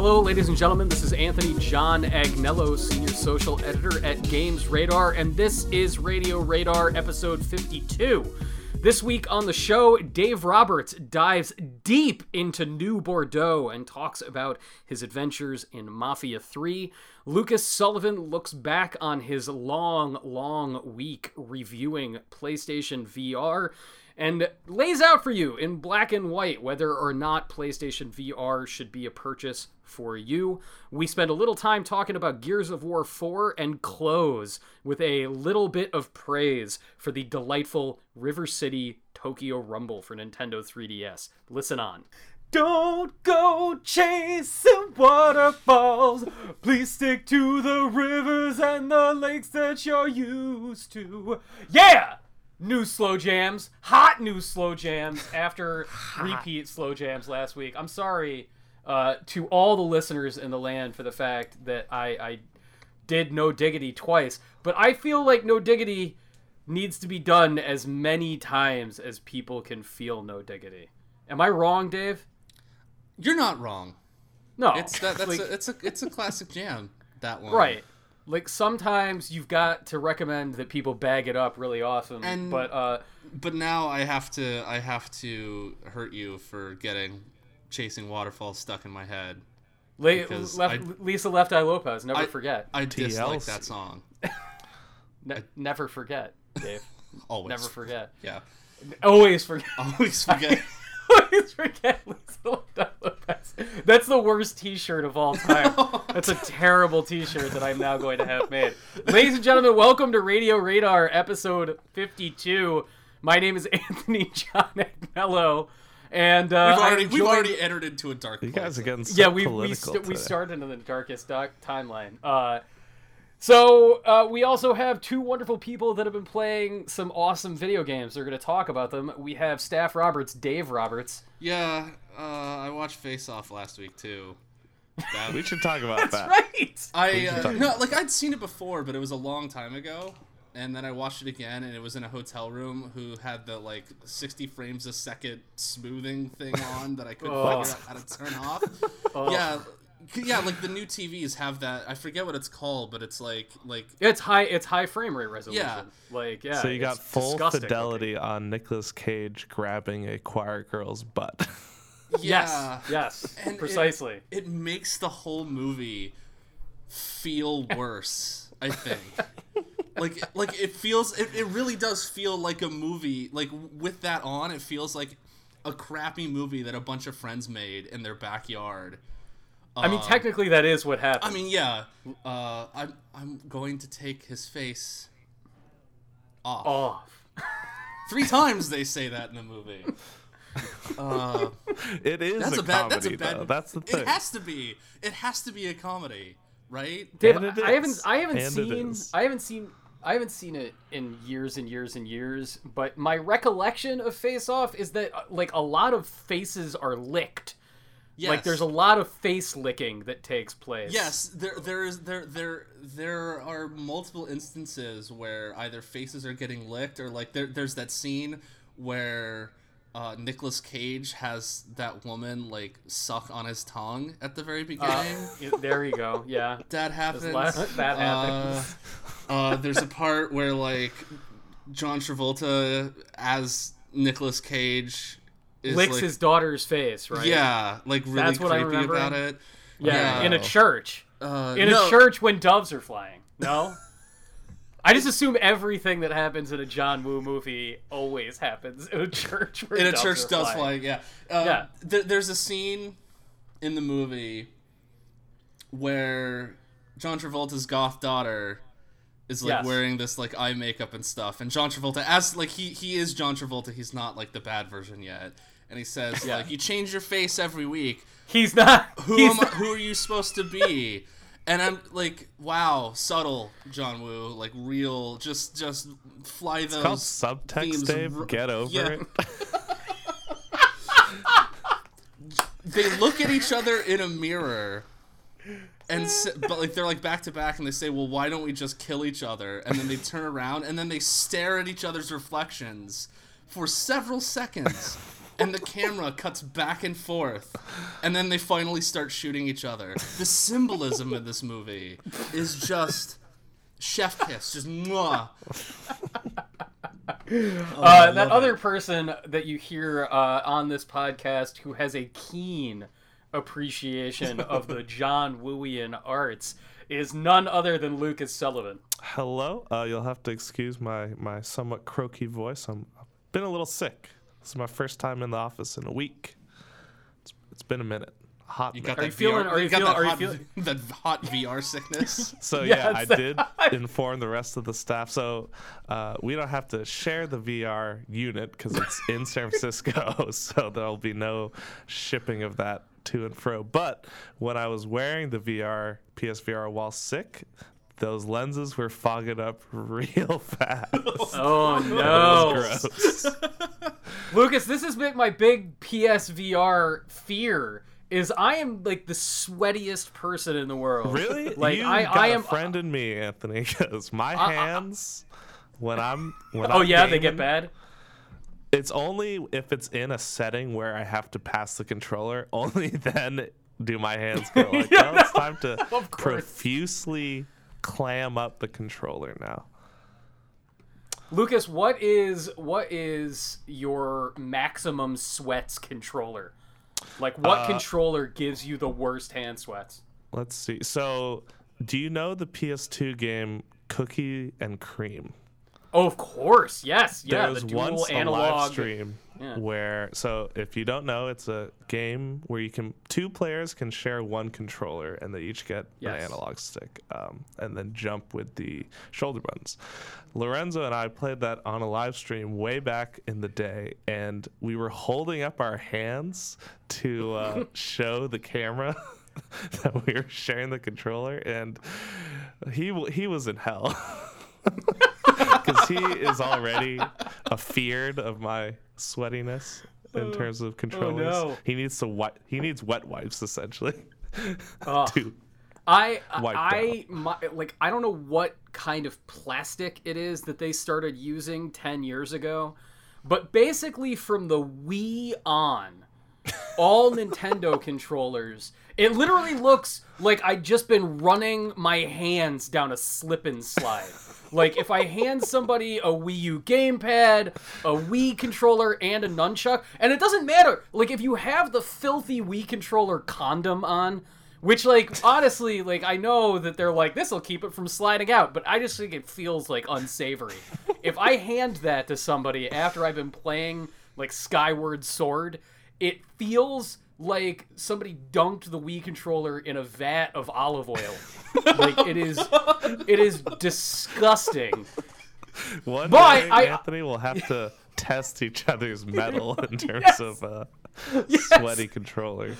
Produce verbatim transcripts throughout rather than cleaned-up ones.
Hello, ladies and gentlemen. This is Anthony John Agnello, Senior Social Editor at GamesRadar, and this is Radio Radar, Episode fifty-two. This week on the show, Dave Roberts dives deep into New Bordeaux and talks about his adventures in Mafia three. Lucas Sullivan looks back on his long, long week reviewing PlayStation V R and lays out for you in black and white whether or not PlayStation V R should be a purchase for you. We spend a little time talking about Gears of War four and close with a little bit of praise for the delightful River City Tokyo Rumble for Nintendo three D S. Listen on. Don't go chasing waterfalls. Please stick to the rivers and the lakes that you're used to. Yeah! New slow jams, hot new slow jams after repeat slow jams last week. I'm sorry uh, to all the listeners in the land for the fact that I, I did No Diggity twice, but I feel like No Diggity needs to be done as many times as people can feel No Diggity. Am I wrong, Dave? You're not wrong. No, it's that, that's like, a, it's a it's a classic jam, that one, right? Like, sometimes you've got to recommend that people bag it up really awesome, and, but uh, but now I have to I have to hurt you for getting Chasing Waterfalls stuck in my head. Le- left, I, Lisa Left Eye Lopez, never I, forget. I dislike that song. ne- I, never forget, Dave. Always never forget. Yeah. Always forget. Always forget. Always forget Lisa Left Eye Lopez. That's the worst t-shirt of all time. That's a terrible t-shirt that I'm now going to have made. Ladies and gentlemen, welcome to Radio Radar, episode fifty-two. My name is Anthony John Agnello, and uh, we've already, we've already entered into a dark place. You guys are getting so yeah, we we, st- we started into the darkest doc- timeline. Uh, so uh, we also have two wonderful people that have been playing some awesome video games. They're going to talk about them. We have Staff Roberts, Dave Roberts. Yeah, uh, I watched Face Off last week too. That, we should talk about that's that. That's right. I uh, no, like I'd seen it before, but it was a long time ago, and then I watched it again, and it was in a hotel room who had the like sixty frames a second smoothing thing on that I couldn't oh. figure out how to turn off. oh. Yeah, yeah, like the new T Vs have that. I forget what it's called, but it's like like it's high it's high frame rate resolution. Yeah, like yeah. So you got full fidelity looking. On Nicolas Cage grabbing a choir girl's butt. Yeah. Yes, yes, and precisely. It, it makes the whole movie feel worse, I think. like, like it feels, it, it really does feel like a movie, like with that on, it feels like a crappy movie that a bunch of friends made in their backyard. I um, mean, technically that is what happened. I mean, yeah, uh, I'm, I'm going to take his face off. Off. Three times they say that in the movie. Uh, it is that's a, a comedy, bad, that's a bad, though. That's the thing. It has to be. It has to be a comedy, right? Dave, and it I, is. I haven't. I haven't and seen. I haven't seen. I haven't seen it in years and years and years. But my recollection of Face Off is that like a lot of faces are licked. Yes. Like there's a lot of face licking that takes place. Yes, there there is there there there are multiple instances where either faces are getting licked or like there there's that scene where. Uh, Nicolas Cage has that woman like suck on his tongue at the very beginning. Uh, there you go. Yeah, that happens. Last, that happens. Uh, uh, there's a part where like John Travolta as Nicolas Cage is, licks like, his daughter's face, right? Yeah, like really That's what creepy I remember about in, it. Yeah, yeah, in a church. Uh, in no. a church when doves are flying. No. I just assume everything that happens in a John Woo movie always happens in a church. Where in a church, does flying, yeah. Uh, yeah. Th- there's a scene in the movie where John Travolta's goth daughter is like yes. wearing this like eye makeup and stuff, and John Travolta, as like he he is John Travolta, he's not like the bad version yet, and he says yeah. like, "You change your face every week." He's not. Who he's am not. I, who are you supposed to be? And I'm like, wow, subtle John Woo, like real, just just fly those. It's called subtext, Dave. R- Get over yeah. it. They look at each other in a mirror, and s- but like they're like back to back, and they say, "Well, why don't we just kill each other?" And then they turn around, and then they stare at each other's reflections for several seconds. and the camera cuts back and forth, and then they finally start shooting each other. The symbolism in this movie is just chef kiss, just mwah. Oh, uh, that other it. person that you hear uh, on this podcast who has a keen appreciation of the John Wooian arts is none other than Lucas Sullivan. Hello. Uh, you'll have to excuse my, my somewhat croaky voice. I'm, I've been a little sick. This is my first time in the office in a week. It's, it's been a minute. Hot. You got are, you feeling, are you feeling? Are you feeling? The hot V R sickness. So yeah, yeah I did inform the rest of the staff. So uh, we don't have to share the V R unit because it's in San Francisco. So there'll be no shipping of that to and fro. But when I was wearing the V R P S V R while sick, those lenses were fogging up real fast. Oh, no. That was gross. Lucas, this has been my big P S V R fear, is I am, like, the sweatiest person in the world. Really? Like, you I, got I am, a friend in me, Anthony, because my uh, hands, uh, when I'm when Oh, I'm yeah, gaming, they get bad? It's only if it's in a setting where I have to pass the controller, only then do my hands go like, yeah, well, it's no, time to profusely clam up the controller now. Lucas, what is what is your maximum sweats controller? Like, what uh, controller gives you the worst hand sweats? Let's see. So, do you know the P S two game Cookie and Cream? Oh, of course. Yes. Yeah. There was the dual once analog. a live stream yeah. where, so if you don't know, it's a game where you can two players can share one controller and they each get yes. an analog stick um, and then jump with the shoulder buttons. Lorenzo and I played that on a live stream way back in the day, and we were holding up our hands to uh, show the camera that we were sharing the controller, and he he was in hell. Because he is already afeared of my sweatiness in terms of controllers. Oh, no. He needs to wi- he needs wet wipes essentially. Uh, to I wipe I my, like I don't know what kind of plastic it is that they started using ten years ago, but basically from the Wii on, all Nintendo controllers, it literally looks like I'd just been running my hands down a slip and slide. Like, if I hand somebody a Wii U gamepad, a Wii controller, and a nunchuck, and it doesn't matter. Like, if you have the filthy Wii controller condom on, which, like, honestly, like, I know that they're like, this'll keep it from sliding out, but I just think it feels, like, unsavory. If I hand that to somebody after I've been playing, like, Skyward Sword, it feels like somebody dunked the Wii controller in a vat of olive oil. Like, it is it is disgusting. One but day, I, Anthony will have yeah. to test each other's metal in terms yes. of uh, yes. sweaty controllers.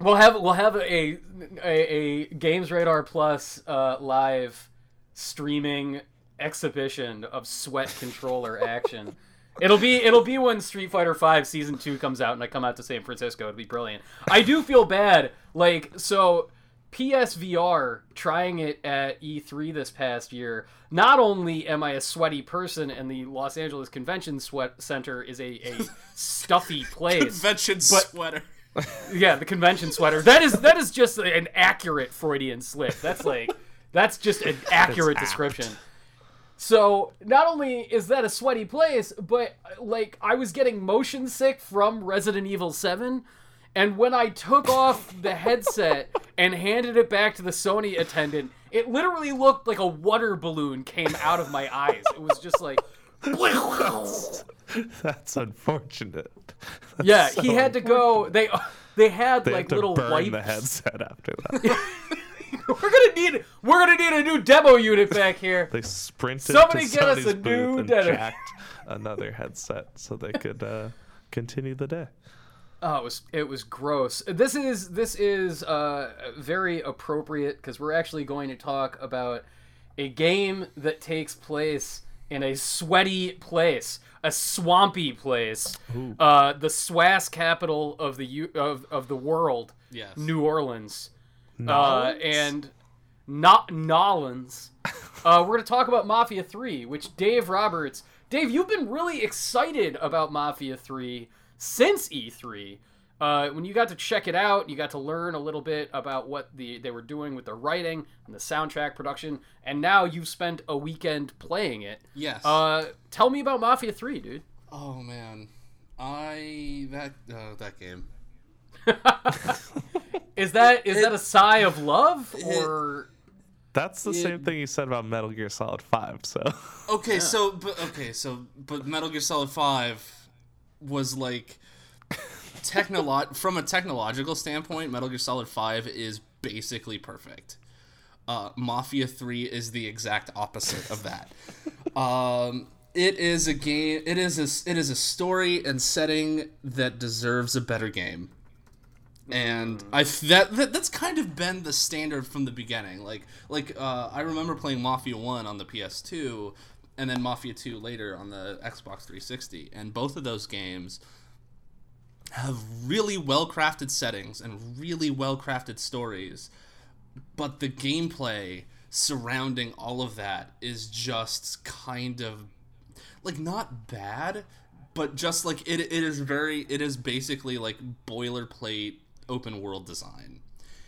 We'll have we'll have a a, a GamesRadar Plus uh, live streaming exhibition of sweat controller action. It'll be it'll be when Street Fighter five Season two comes out and I come out to San Francisco. It'll be brilliant. I do feel bad. Like, so P S V R, trying it at E three this past year, not only am I a sweaty person and the Los Angeles Convention Sweat Center is a, a stuffy place. Convention but, sweater. Yeah, the convention sweater. That is that is just an accurate Freudian slip. That's like that's just an accurate that's description. Apt. So, not only is that a sweaty place, but, like, I was getting motion sick from Resident Evil seven, and when I took off the headset and handed it back to the Sony attendant, it literally looked like a water balloon came out of my eyes. It was just like... That's, that's unfortunate. That's yeah, so he had to go... They they had, they like, had little wipes. They burn the headset after that. We're gonna need we're gonna need a new demo unit back here. They sprinted Somebody to get Sony's us a new and demo. Jacked another headset so they could uh, continue the day. Oh, it was it was gross. This is this is uh, very appropriate because we're actually going to talk about a game that takes place in a sweaty place, a swampy place, uh, the swass capital of the U- of of the world, yes. New Orleans. Uh, and not Nolans. Uh, we're going to talk about Mafia three, which Dave Roberts... Dave, you've been really excited about Mafia three since E three. Uh, when you got to check it out, you got to learn a little bit about what the they were doing with the writing and the soundtrack production, and now you've spent a weekend playing it. Yes. Uh, tell me about Mafia three, dude. Oh, man. I... That uh, that game. Is that is it, that a sigh of love, or... That's the it, same thing you said about Metal Gear Solid five, so... Okay, yeah. so... But, okay, so... But Metal Gear Solid five was, like... Technolo- from a technological standpoint, Metal Gear Solid five is basically perfect. Uh, Mafia three is the exact opposite of that. Um, it is a game. It is a it is a story and setting that deserves a better game. And I that, that that's kind of been the standard from the beginning. Like like uh, I remember playing Mafia one on the P S two, and then Mafia two later on the Xbox three sixty, and both of those games have really well-crafted settings and really well-crafted stories, but the gameplay surrounding all of that is just kind of, like, not bad, but just, like, it it is very, it is basically, like, boilerplate open-world design.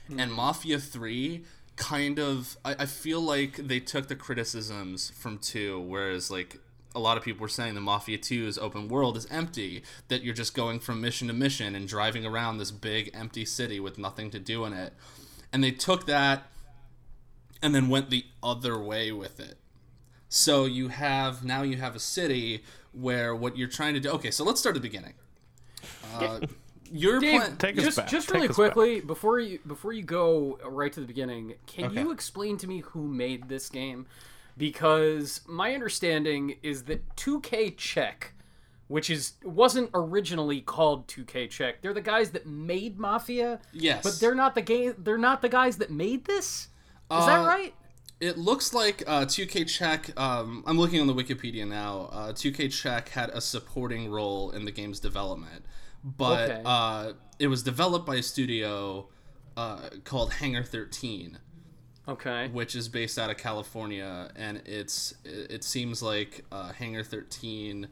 Mm-hmm. And Mafia three kind of, I, I feel like they took the criticisms from two, whereas, like, a lot of people were saying the Mafia two's open world is empty, that you're just going from mission to mission and driving around this big empty city with nothing to do in it. And they took that and then went the other way with it. So you have, now you have a city where what you're trying to do... Okay, so let's start at the beginning. Uh, you're Dave, plan- take us just, back. Just really quickly, back. before you before you go right to the beginning, can okay. you explain to me who made this game? Because my understanding is that two K Czech, which is wasn't originally called two K Czech, they're the guys that made Mafia. Yes, but they're not the game. They're not the guys that made this. Is uh, that right? It looks like uh, two K Czech. Um, I'm looking on the Wikipedia now. Uh, two K Czech had a supporting role in the game's development, but okay. uh, it was developed by a studio uh, called Hangar thirteen. Okay. Which is based out of California, and it's it seems like uh, Hangar thirteen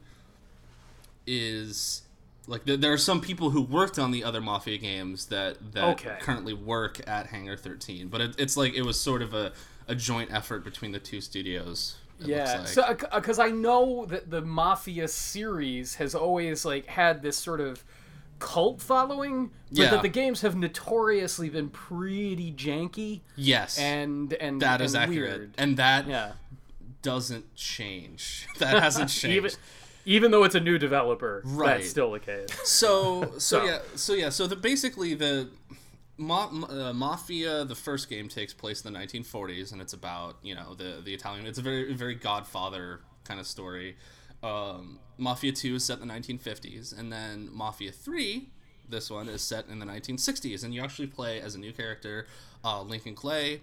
is like th- there are some people who worked on the other Mafia games that that okay. currently work at Hangar thirteen, but it, it's like it was sort of a, a joint effort between the two studios. It yeah, looks like. So because uh, I know that the Mafia series has always like had this sort of cult following, but yeah. that the games have notoriously been pretty janky. Yes, and and that and is accurate, weird. And that yeah. doesn't change. That hasn't changed, even, even though it's a new developer. Right, that's still the case. So, so, so yeah, so yeah, so the basically the Ma- uh, Mafia, the first game, takes place in the nineteen forties, and it's about you know the the Italian. It's a very very Godfather kind of story. Um, Mafia two is set in the nineteen fifties, and then Mafia three, this one, is set in the nineteen sixties, and you actually play as a new character, uh, Lincoln Clay.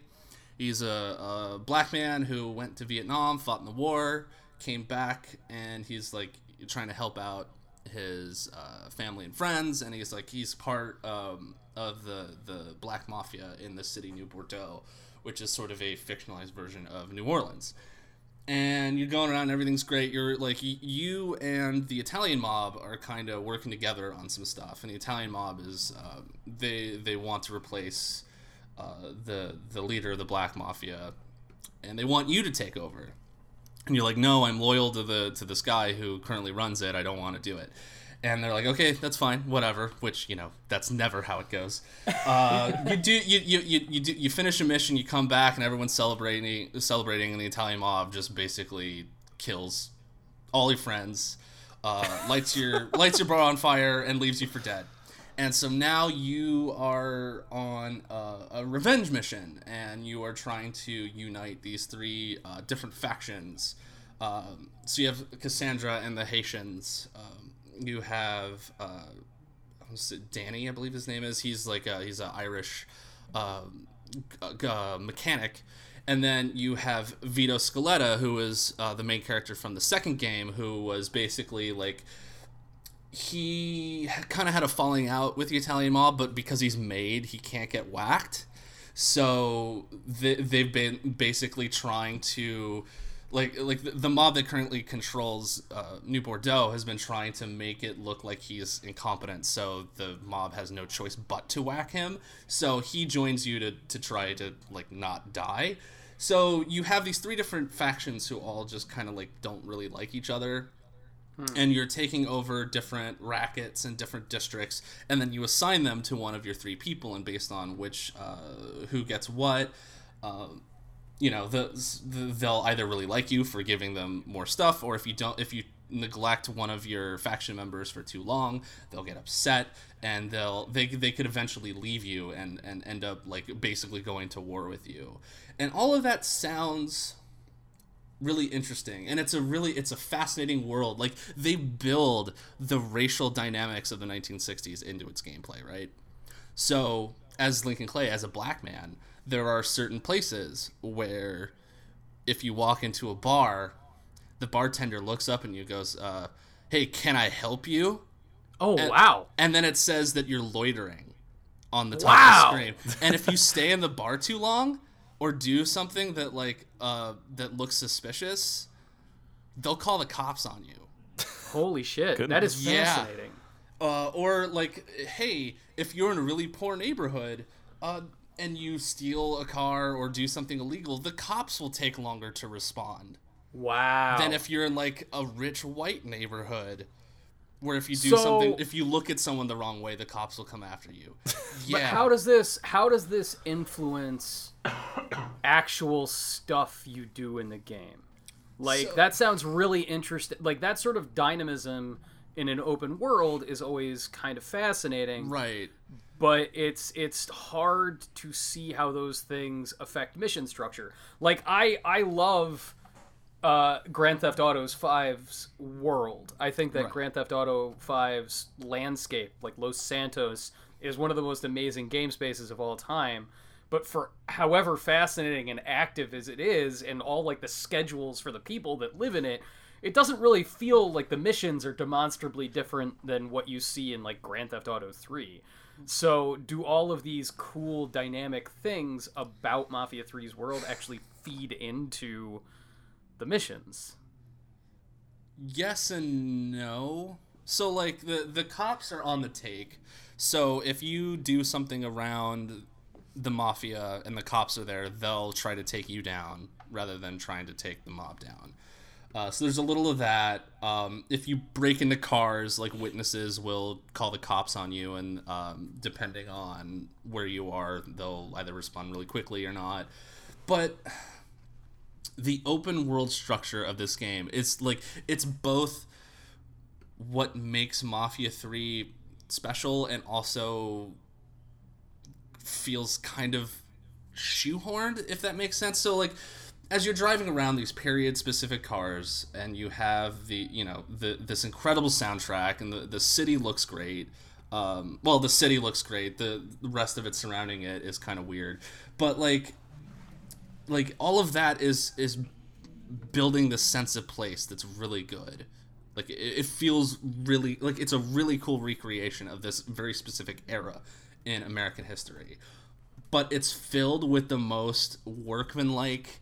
He's a, a black man who went to Vietnam, fought in the war, came back, and he's, like, trying to help out his uh, family and friends, and he's, like, he's part um, of the, the black mafia in the city New Bordeaux, which is sort of a fictionalized version of New Orleans. And you're going around and everything's great. You're like, you and the Italian mob are kind of working together on some stuff. And the Italian mob is, uh, they they want to replace uh, the the leader of the black mafia. And they want you to take over. And you're like, no, I'm loyal to the to this guy who currently runs it. I don't want to do it. And they're like, okay, that's fine, whatever. Which, you know, that's never how it goes. Uh, you do, you you you you, do, you finish a mission, you come back, and everyone's celebrating, celebrating, and the Italian mob just basically kills all your friends, uh, lights your lights your bra on fire, and leaves you for dead. And so now you are on a, a revenge mission, and you are trying to unite these three uh, different factions. Um, so you have Cassandra and the Haitians. Um, You have uh, Danny, I believe his name is. He's like a, he's an Irish uh, g- uh, mechanic, and then you have Vito Scaletta, who is uh, the main character from the second game, who was basically like he kind of had a falling out with the Italian mob, but because he's made, he can't get whacked. So they, they've been basically trying to like like the, the mob that currently controls uh, New Bordeaux has been trying to make it look like he's incompetent, so the mob has no choice but to whack him. So he joins you to to try to like not die. So you have these three different factions who all just kind of like don't really like each other. And you're taking over different rackets and different districts, and then you assign them to one of your three people, and based on which, uh, who gets what, uh, you know, the, the, they'll either really like you for giving them more stuff, or if you don't, if you neglect one of your faction members for too long, they'll get upset, and they'll they they could eventually leave you and and end up like basically going to war with you, and all of that sounds really interesting, and it's a really it's a fascinating world. Like, they build the racial dynamics of the nineteen sixties into its gameplay, right? So as Lincoln Clay, as a black man, there are certain places where if you walk into a bar, the bartender looks up and you goes, uh hey, can I help you? Oh, and, wow and then it says that you're loitering on the top wow. of the screen, and if you stay in the bar too long or do something that like uh, that looks suspicious, they'll call the cops on you. Holy shit, Goodness. That is fascinating. Yeah. Uh, or like, hey, if you're in a really poor neighborhood uh, and you steal a car or do something illegal, the cops will take longer to respond. Wow. Than if you're in like a rich white neighborhood, where if you do so, something, if you look at someone the wrong way, the cops will come after you. Yeah. But how does this, how does this influence actual stuff you do in the game? Like, so, that sounds really interesting. Like, that sort of dynamism in an open world is always kind of fascinating. Right. But it's it's hard to see how those things affect mission structure. Like, I, I love... Uh, Grand Theft Auto's five's world. I think that right. Grand Theft Auto five's landscape, like Los Santos, is one of the most amazing game spaces of all time. But for however fascinating and active as it is, and all like the schedules for the people that live in it, it doesn't really feel like the missions are demonstrably different than what you see in like Grand Theft Auto three. So do all of these cool dynamic things about Mafia three's world actually feed into the missions? Yes and no. So like the the cops are on the take, so if you do something around the mafia and the cops are there, they'll try to take you down rather than trying to take the mob down. Uh, so there's a little of that. Um, if you break into cars, like, witnesses will call the cops on you, and um, depending on where you are, they'll either respond really quickly or not. But the open world structure of this game, it's like, it's both what makes Mafia three special and also feels kind of shoehorned, if that makes sense. So like, as you're driving around these period specific cars, and you have the, you know, the this incredible soundtrack, and the, the city looks great. Um, well, the city looks great. The, the rest of it surrounding it is kind of weird, but like, like all of that is is building the sense of place that's really good. Like, it, it feels really like it's a really cool recreation of this very specific era in American history, but it's filled with the most workmanlike,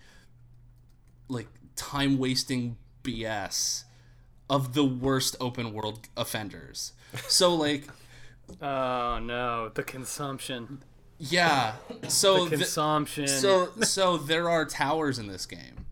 like, time wasting B S of the worst open world offenders. So like, oh no, the consumption. Yeah, so the consumption. Th- so so there are towers in this game.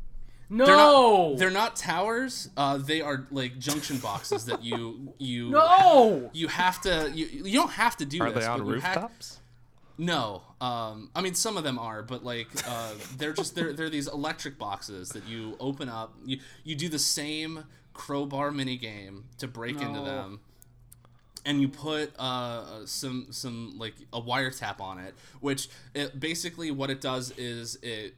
No, they're not, they're not towers. Uh, they are like junction boxes that you you no you have to you, you don't have to do. Are this, they on rooftops? Ha- no, um, I mean, some of them are, but like uh, they're just they're they're these electric boxes that you open up. You you do the same crowbar minigame to break no. into them. And you put uh, some some like a wiretap on it, which it, basically what it does is it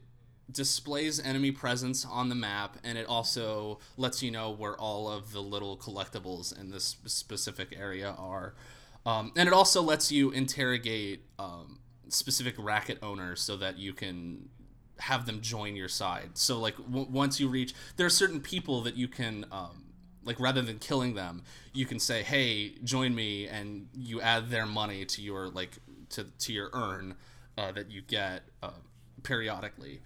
displays enemy presence on the map, and it also lets you know where all of the little collectibles in this specific area are. Um, and it also lets you interrogate um, specific racket owners so that you can have them join your side. So like w- once you reach, there are certain people that you can. Um, Like, rather than killing them, you can say, hey, join me, and you add their money to your, like, to to your earn uh, that you get uh, periodically.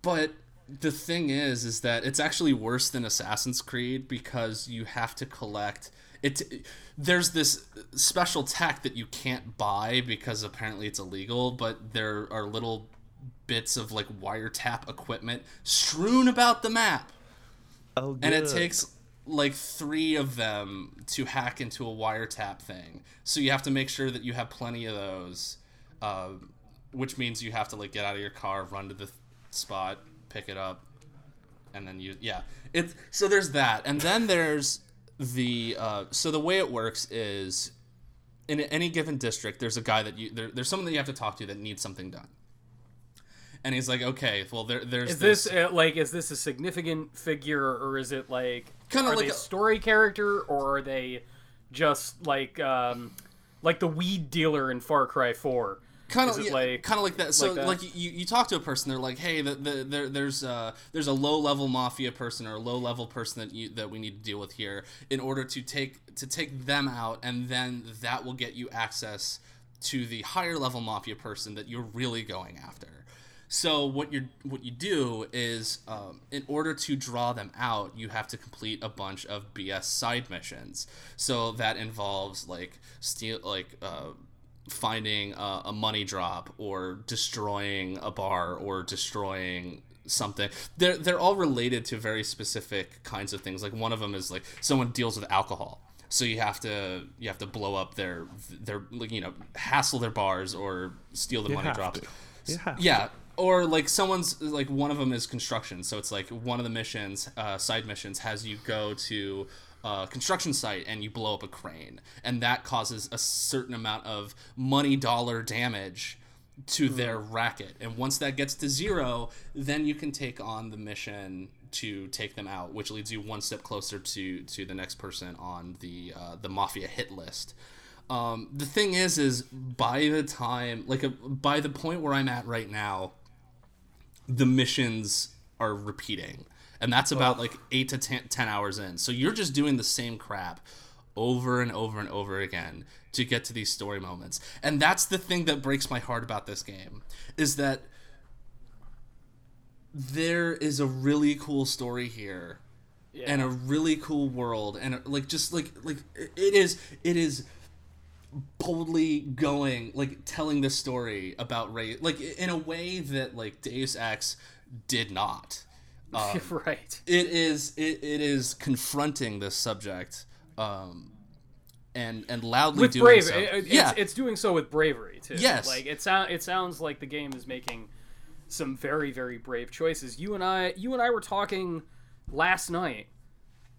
But the thing is, is that it's actually worse than Assassin's Creed because you have to collect... It, there's this special tech that you can't buy because apparently it's illegal, but there are little bits of like wiretap equipment strewn about the map. Oh, good. And it takes like three of them to hack into a wiretap thing. So you have to make sure that you have plenty of those, uh, which means you have to like get out of your car, run to the th- spot, pick it up, and then you, yeah. It, so there's that. And then there's... The uh, so the way it works is, in any given district, there's a guy that you there, there's someone that you have to talk to that needs something done, and he's like, okay, well there there's is this, this uh, like is this a significant figure or is it like kind of like they a story character or are they just like um like the weed dealer in Far Cry four? Kind of, yeah, like, kind of like that. So, like, that? like you, you talk to a person, they're like, "Hey, the, the, the, there's a there's a low level mafia person or a low level person that you that we need to deal with here in order to take to take them out, and then that will get you access to the higher level mafia person that you're really going after." So what you what you do is, um, in order to draw them out, you have to complete a bunch of B S side missions. So that involves like steal like. Uh, finding a, a money drop or destroying a bar or destroying something. They're, they're all related to very specific kinds of things. Like one of them is like someone deals with alcohol. So you have to, you have to blow up their, their, like, you know, hassle their bars or steal the you money drops. Yeah. Or like someone's like, one of them is construction. So it's like one of the missions, uh, side missions has you go to, Uh, construction site and you blow up a crane, and that causes a certain amount of money dollar damage to their racket, and once that gets to zero, then you can take on the mission to take them out, which leads you one step closer to to the next person on the uh, the mafia hit list. Um, the thing is is by the time like a, by the point where I'm at right now, the missions are repeating. And that's about like eight to ten, ten hours in. So you're just doing the same crap over and over and over again to get to these story moments. And that's the thing that breaks my heart about this game, is that there is a really cool story here, yeah, and a really cool world, and like just like like it is it is boldly going like telling this story about race, like in a way that like Deus Ex did not. Um, right. It is it, it is confronting this subject, um, and and loudly with doing bravery. So. It, it, yeah, it's, it's doing so with bravery too. Yes, like it sounds it sounds like the game is making some very very brave choices. You and I you and I were talking last night,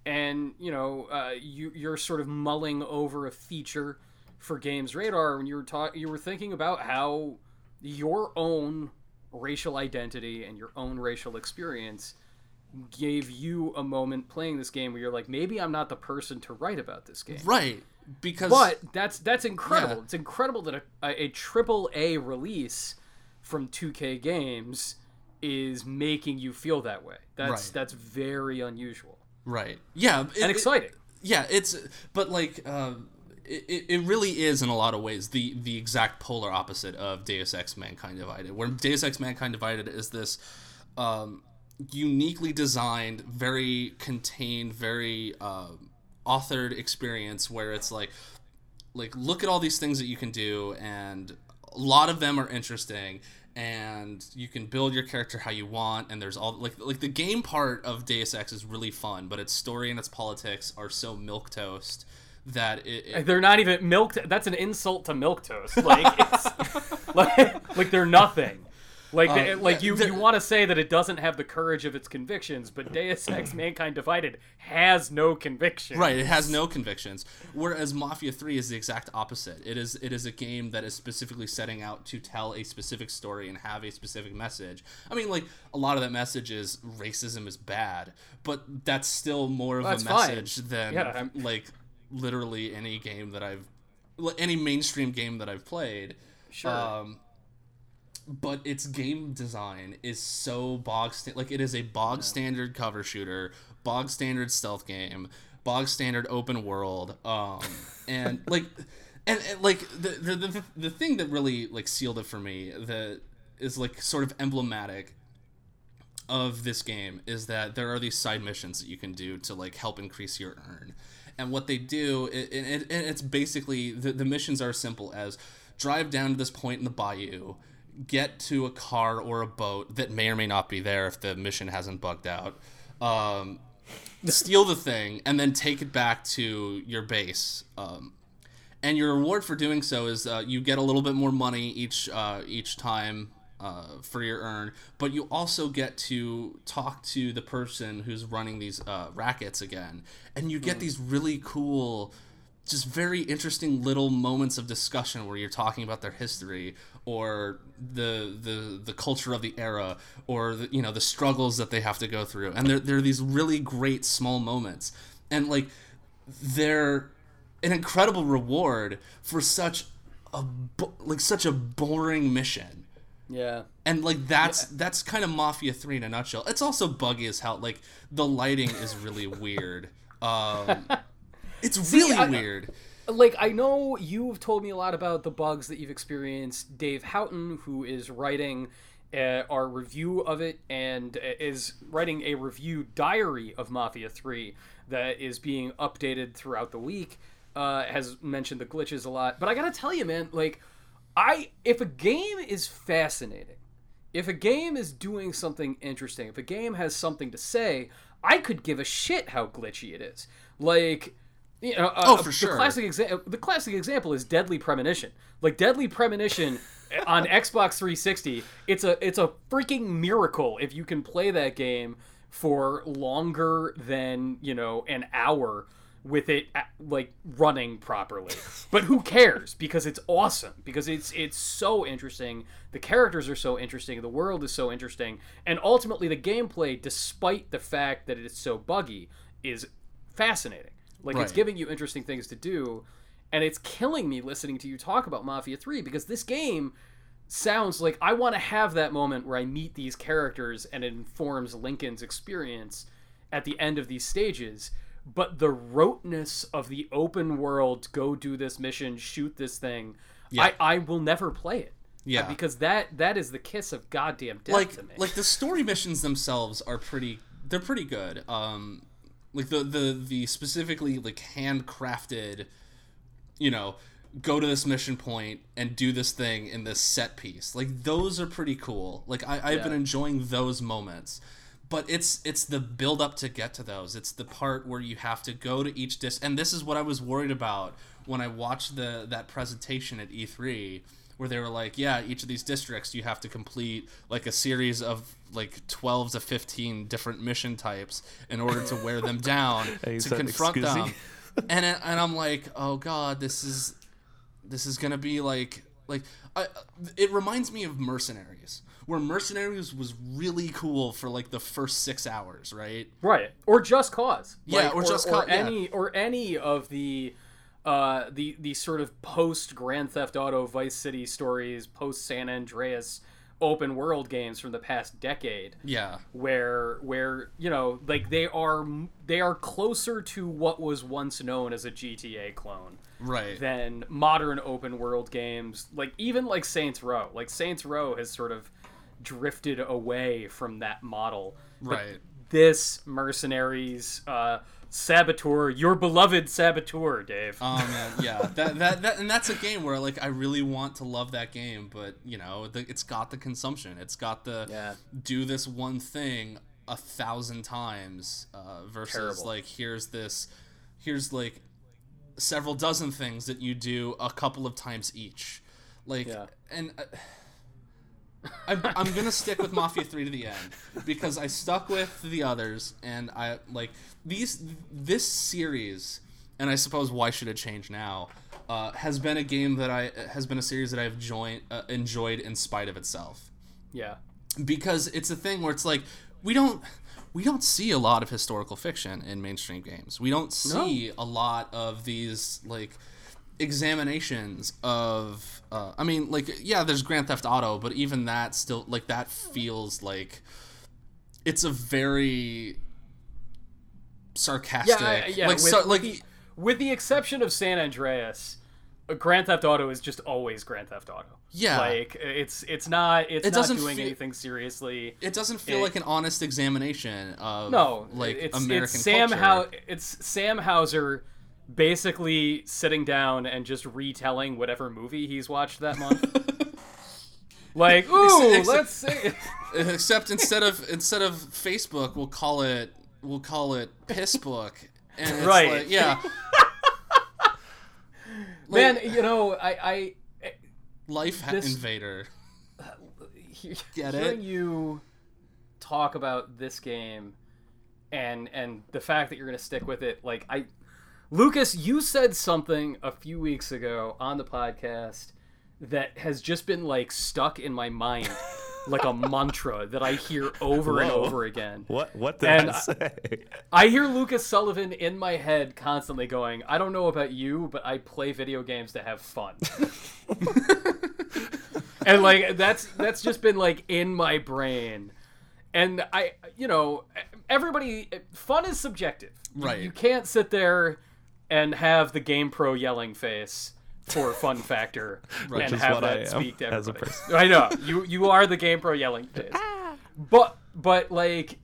and you know uh, you you're sort of mulling over a feature for GamesRadar when you were talk you were thinking about how your own racial identity and your own racial experience gave you a moment playing this game where you're like, maybe I'm not the person to write about this game. Right. Because But that's that's incredible. Yeah. It's incredible that a triple A release from two K Games is making you feel that way. That's right. That's very unusual. Right. Yeah. It, and exciting. It, yeah, it's but like um It it really is, in a lot of ways, the, the exact polar opposite of Deus Ex: Mankind Divided, where Deus Ex: Mankind Divided is this um, uniquely designed, very contained, very uh, authored experience where it's like, like look at all these things that you can do, and a lot of them are interesting, and you can build your character how you want, and there's all like like the game part of Deus Ex is really fun, but its story and its politics are so milquetoast that it, it, they're not even milk. That's an insult to milquetoast. Like, it's, like, like they're nothing. Like, um, they, like you, the, you want to say that it doesn't have the courage of its convictions, but Deus Ex: Mankind Divided has no convictions. Right, it has no convictions. Whereas Mafia three is the exact opposite. It is, it is a game that is specifically setting out to tell a specific story and have a specific message. I mean, like a lot of that message is racism is bad, but that's still more of well, a message fine. than yeah, like. literally any game that I've any mainstream game that I've played. Sure. Um, but its game design is so bog sta- like it is a bog standard cover shooter, bog standard stealth game, bog standard open world. Um, and like and, and like the, the the the thing that really like sealed it for me that is like sort of emblematic of this game is that there are these side missions that you can do to like help increase your earn. And what they do, it, it, it, it's basically, the, the missions are as simple as drive down to this point in the bayou, get to a car or a boat that may or may not be there if the mission hasn't bugged out, um, steal the thing, and then take it back to your base. Um, and your reward for doing so is uh, you get a little bit more money each uh, each time uh, for your earn, but you also get to talk to the person who's running these uh, rackets again. And you get these really cool, just very interesting little moments of discussion where you're talking about their history or the the the culture of the era or the, you know, the struggles that they have to go through. And there there are these really great small moments. And like they're an incredible reward for such a like such a boring mission. Yeah. And like that's yeah. that's kind of Mafia three in a nutshell. It's also buggy as hell. Like the lighting is really weird. Um It's really See, I, weird. Like, I know you've told me a lot about the bugs that you've experienced. Dave Houghton, who is writing uh, our review of it and is writing a review diary of Mafia three that is being updated throughout the week, uh, has mentioned the glitches a lot. But I gotta tell you, man, like, I if a game is fascinating, if a game is doing something interesting, if a game has something to say, I could give a shit how glitchy it is. Like... You know, uh, oh, for the sure. Classic exa- the classic example is Deadly Premonition. Like, Deadly Premonition on Xbox three sixty, it's a it's a freaking miracle if you can play that game for longer than, you know, an hour with it, like, running properly. But who cares? Because it's awesome. Because it's it's so interesting. The characters are so interesting. The world is so interesting. And ultimately, the gameplay, despite the fact that it's so buggy, is fascinating. Like, right. It's giving you interesting things to do, and it's killing me listening to you talk about Mafia three, because this game sounds like I want to have that moment where I meet these characters and it informs Lincoln's experience at the end of these stages, but the roteness of the open world, go do this mission, shoot this thing, yeah. I, I will never play it. Yeah. Because that that is the kiss of goddamn death like, to me. Like, the story missions themselves are pretty, they're pretty good. Um... Like, the, the, the specifically, like, handcrafted, you know, go to this mission point and do this thing in this set piece. Like, those are pretty cool. Like, I, I've yeah. been enjoying those moments. But it's it's the build-up to get to those. It's the part where you have to go to each disc. And this is what I was worried about when I watched the that presentation at E three, where they were like, yeah, each of these districts, you have to complete, like, a series of, like, twelve to fifteen different mission types in order to wear them down, hey, to confront them. And and I'm like, oh, God, this is this is going to be, like, like I, it reminds me of Mercenaries, where Mercenaries was really cool for, like, the first six hours, right? Right. Or Just Cause. Yeah, like, or, or Just Cause. Or, yeah. any, or any of the... Uh, the, the sort of post-Grand Theft Auto Vice City stories, post-San Andreas open-world games from the past decade. Yeah. Where, where you know, like, they are they are closer to what was once known as a G T A clone. Right. Than modern open-world games. Like, even, like, Saints Row. Like, Saints Row has sort of drifted away from that model. Right. But this, Mercenaries... Uh, Saboteur, your beloved Saboteur, Dave. Oh man, yeah, that, that that and that's a game where like I really want to love that game, but you know, the, it's got the consumption, it's got the yeah. do this one thing a thousand times uh, versus Terrible. like here's this, here's like several dozen things that you do a couple of times each, like yeah. and. Uh, I'm, I'm gonna stick with Mafia three to the end because I stuck with the others, and I like these this series, and I suppose why should it change now, uh, has been a game that I has been a series that I've joined uh, enjoyed in spite of itself. Yeah, because it's a thing where it's like we don't we don't see a lot of historical fiction in mainstream games. We don't see no. a lot of these like. examinations of uh I mean like yeah there's Grand Theft Auto, but even that still like that feels like it's a very sarcastic yeah, I, yeah like, with, so, like with the exception of San Andreas Grand Theft Auto is just always Grand Theft Auto. Yeah. Like, it's it's not it's it not doing feel, anything seriously. It doesn't feel it, like an honest examination of no, like it's, American it's Sam culture. How, it's Sam Hauser basically sitting down and just retelling whatever movie he's watched that month. Like, ooh, except, let's see. Except instead of instead of Facebook, we'll call it we'll call it Pissbook. And it's right. Like, yeah. Like, man, you know, I... I, I Life this, Invader. Uh, he, Get hearing it? You talk about this game and and the fact that you're going to stick with it, like, I... Lucas, you said something a few weeks ago on the podcast that has just been, like, stuck in my mind like a mantra that I hear over Whoa. and over again. What What did and I say? I, I hear Lucas Sullivan in my head constantly going, I don't know about you, but I play video games to have fun. And, like, that's that's just been, like, in my brain. And I, you know, everybody, fun is subjective. Right. You, you can't sit there and have the Game Pro yelling face for fun factor right, and have that speak to everybody. I know you you are the Game Pro yelling face. but but like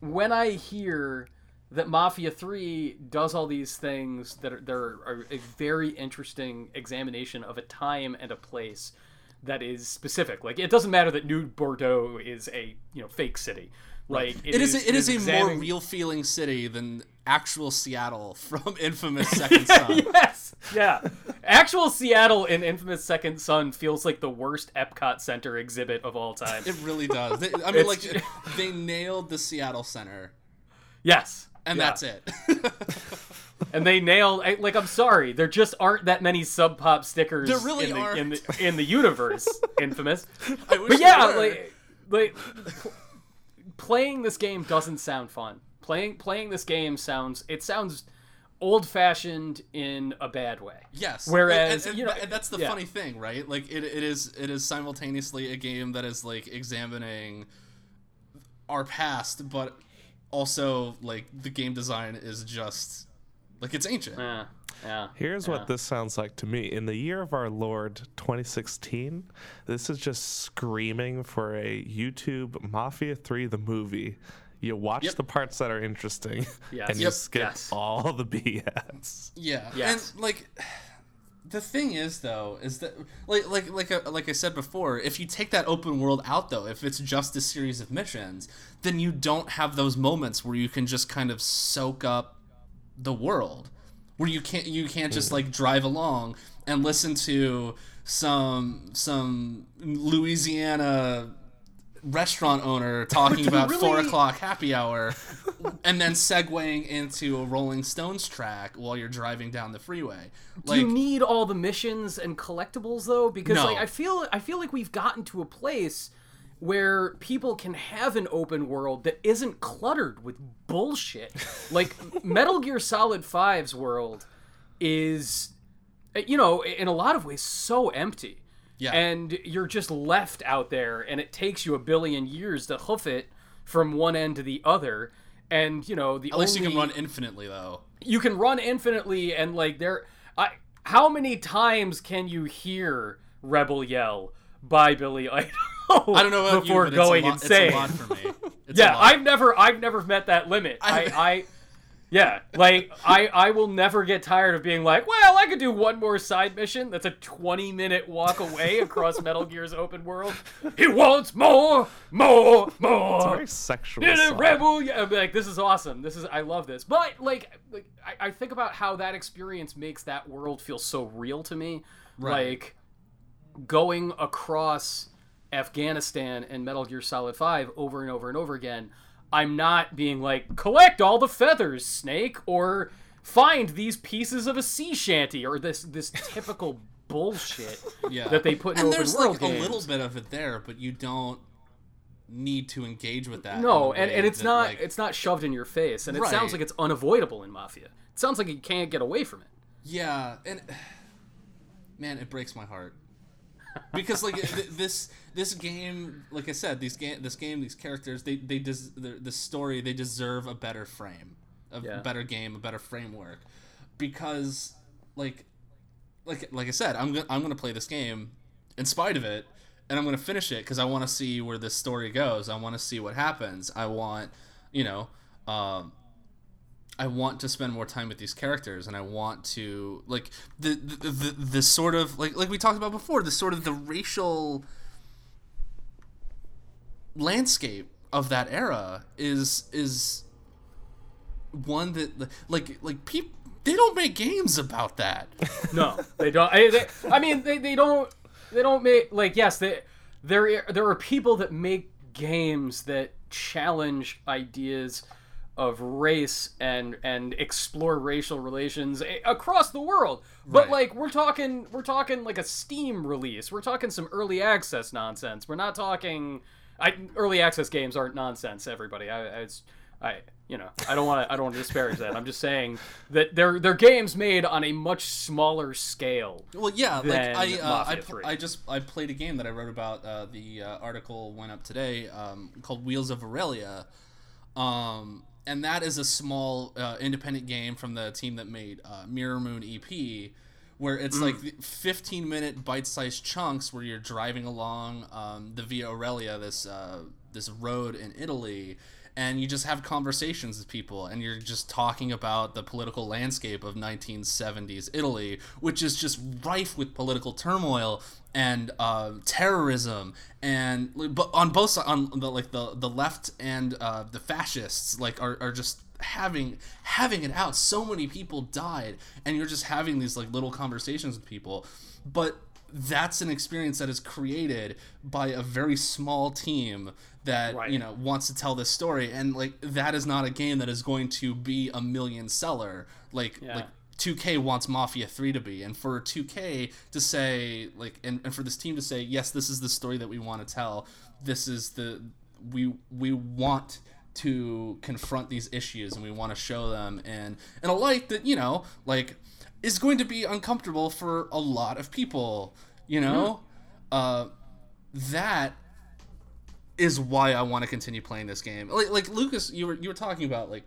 when I hear that Mafia three does all these things that are, that are a very interesting examination of a time and a place that is specific. Like, it doesn't matter that New Bordeaux is a, you know, fake city. Like, it, it is, is it, it is, is a examining... more real feeling city than actual Seattle from Infamous Second Son. Yes, yeah. Actual Seattle in Infamous Second Son feels like the worst Epcot Center exhibit of all time. It really does. They, I mean, it's... like, they nailed the Seattle Center. Yes, and yeah. that's it. And they nailed, like, I'm sorry, there just aren't that many Sub Pop stickers. There really in the, aren't in the, in the universe. Infamous, I wish but yeah, there were. like like. Playing this game doesn't sound fun. Playing playing this game sounds it sounds old-fashioned in a bad way. Yes. Whereas and, and, you know, and that's the yeah. funny thing, right? Like it, it is it is simultaneously a game that is like examining our past, but also like the game design is just like it's ancient. Yeah. Yeah. Here's yeah. what this sounds like to me. In the year of our Lord twenty sixteen, this is just screaming for a YouTube Mafia three the movie. You watch yep. the parts that are interesting yes. and yep. you skip yes. all the B S. Yeah. Yes. And like the thing is though is that like like like a, like I said before, if you take that open world out though, if it's just a series of missions, then you don't have those moments where you can just kind of soak up the world. Where you can't you can't just like drive along and listen to some some Louisiana restaurant owner talking about really? four o'clock happy hour, and then segueing into a Rolling Stones track while you're driving down the freeway. Like, do you need all the missions and collectibles though? Because no. like I feel I feel like we've gotten to a place where people can have an open world that isn't cluttered with bullshit. Like, Metal Gear Solid five's world is, you know, in a lot of ways so empty. Yeah. And you're just left out there, and it takes you a billion years to hoof it from one end to the other. And, you know, the At least only... you can run infinitely, though. You can run infinitely, and, like, there... I... How many times can you hear Rebel Yell by Billy Idol? I don't know about before you, but going it's, a lot, it's a lot for me. It's yeah, I've never, I've never met that limit. I, I, yeah, like I, I will never get tired of being like, well, I could do one more side mission. That's a twenty-minute walk away across Metal Gear's open world. He wants more, more, more. It's a very sexual. Rebel, yeah, like this is awesome. This is, I love this. But like, like I, I think about how that experience makes that world feel so real to me. Right. Like going across Afghanistan and Metal Gear Solid five over and over and over again, I'm not being like, collect all the feathers, Snake, or find these pieces of a sea shanty, or this this typical bullshit yeah. that they put in open world games. And there's like a little bit of it there, but you don't need to engage with that. No, and, and it's that, not like... it's not shoved in your face, and it right. sounds like it's unavoidable in Mafia. It sounds like you can't get away from it. Yeah, and man, it breaks my heart. Because like th- this this game, like I said, these game this game these characters they they des- the story they deserve a better frame, a yeah. better game, a better framework, because like like like I said, I'm gonna I'm gonna play this game in spite of it, and I'm gonna finish it because I want to see where this story goes. I want to see what happens. I want, you know, um, I want to spend more time with these characters, and I want to like the the the, the sort of like like we talked about before, the sort of the racial landscape of that era is is one that like like people they don't make games about that. No, they don't. I, they, I mean, they, they don't they don't make like yes, they, there there are people that make games that challenge ideas of race and and explore racial relations across the world. But right. like we're talking we're talking like a Steam release. We're talking some early access nonsense. We're not talking I, early access games aren't nonsense, everybody. I, I, I you know, I don't want to. I don't want to disparage that. I'm just saying that they're they're games made on a much smaller scale. Well, yeah, than like I, uh, Mafia I, three. I just I played a game that I wrote about. Uh, the uh, article went up today um, called Wheels of Aurelia, um, and that is a small uh, independent game from the team that made uh, Mirror Moon E P. Where it's mm. like fifteen minute bite-sized chunks where you're driving along um, the Via Aurelia, this uh, this road in Italy, and you just have conversations with people, and you're just talking about the political landscape of nineteen seventies Italy, which is just rife with political turmoil and uh, terrorism, and but on both sides, on the, like the the left and uh, the fascists, like are are just. having having it out. So many people died, and you're just having these like little conversations with people, but that's an experience that is created by a very small team that right. you know wants to tell this story, and like that is not a game that is going to be a million seller like yeah. like two K wants Mafia three to be. And for two K to say like and, and for this team to say, yes, this is the story that we want to tell, this is the we we want to confront these issues, and we want to show them and and a light that, you know, like is going to be uncomfortable for a lot of people, you know? Mm-hmm. Uh, that is why I want to continue playing this game. Like, like Lucas, you were, you were talking about like,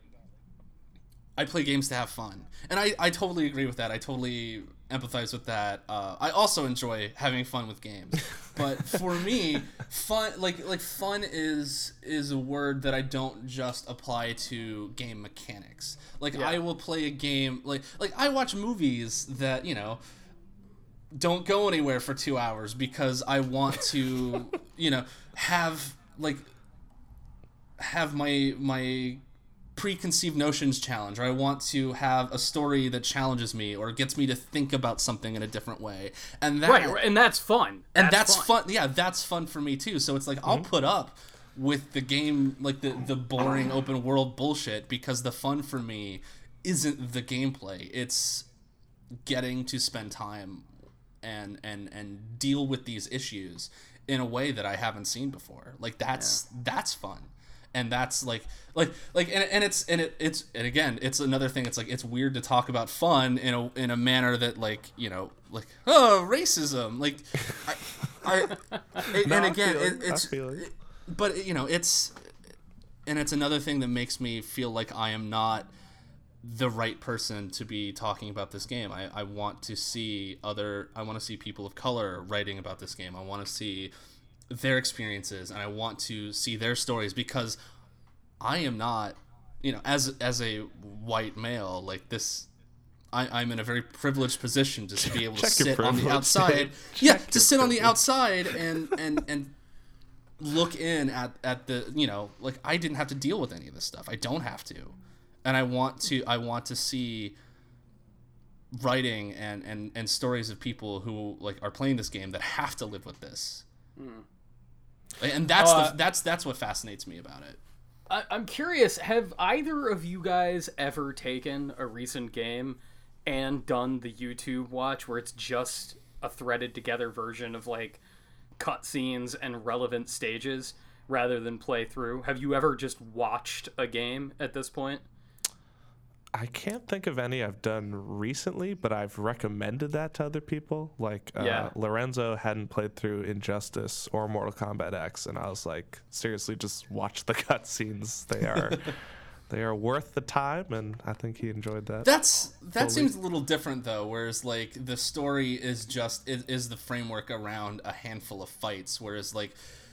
I play games to have fun. And I, I totally agree with that. I totally empathize with that. Uh, I also enjoy having fun with games. But for me, fun like like fun is is a word that I don't just apply to game mechanics. Like yeah. I will play a game like like I watch movies that, you know, don't go anywhere for two hours because I want to, you know, have like have my my preconceived notions challenge, or I want to have a story that challenges me or gets me to think about something in a different way, and that right, and that's fun and that's, that's fun. fun yeah that's fun for me too. So it's like mm-hmm. I'll put up with the game like the the boring open world bullshit because the fun for me isn't the gameplay, it's getting to spend time and and and deal with these issues in a way that I haven't seen before. Like that's yeah. that's fun. And that's like, like, like, and, and it's, and it, it's, and again, it's another thing. It's like, it's weird to talk about fun in a, in a manner that like, you know, like, oh, racism. Like, I, I no, and again, I it, it's, it. but you know, it's, and it's another thing that makes me feel like I am not the right person to be talking about this game. I, I want to see other, I want to see people of color writing about this game. I want to see their experiences, and I want to see their stories, because I am not, you know, as as a white male, like this, I, I'm in a very privileged position just to be able to sit on the outside. Yeah, to sit on the outside and, and, and look in at, at the, you know, like I didn't have to deal with any of this stuff. I don't have to. And I want to, I want to see writing and, and, and stories of people who like are playing this game that have to live with this. Hmm. And that's uh, the, that's that's what fascinates me about it. I, I'm curious, have either of you guys ever taken a recent game and done the YouTube watch where it's just a threaded together version of like cutscenes and relevant stages rather than play through? Have you ever just watched a game at this point? I can't think of any I've done recently, but I've recommended that to other people. Like uh, yeah. Lorenzo hadn't played through Injustice or Mortal Kombat X, and I was like, seriously, just watch the cutscenes. They are they are worth the time, and I think he enjoyed that. That's that fully. Seems a little different though, whereas like the story is just is, is the framework around a handful of fights, whereas like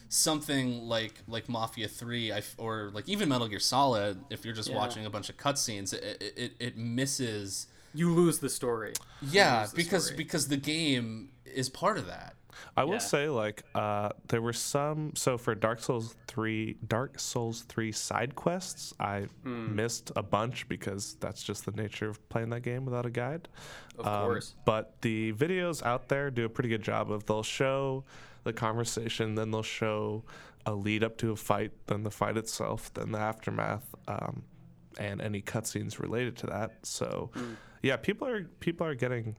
something like like Mafia three I, or like even Metal Gear Solid, if you're just yeah. watching a bunch of cutscenes, it, it it misses. You lose the story. Yeah, the because story. because the game is part of that. I will yeah. say, like, uh, there were some... So for Dark Souls three, Dark Souls three side quests, I mm. missed a bunch because that's just the nature of playing that game without a guide. Of um, course. But the videos out there do a pretty good job of they'll show the conversation, then they'll show a lead up to a fight, then the fight itself, then the aftermath, um, and any cutscenes related to that. So, mm. yeah, people are people are getting...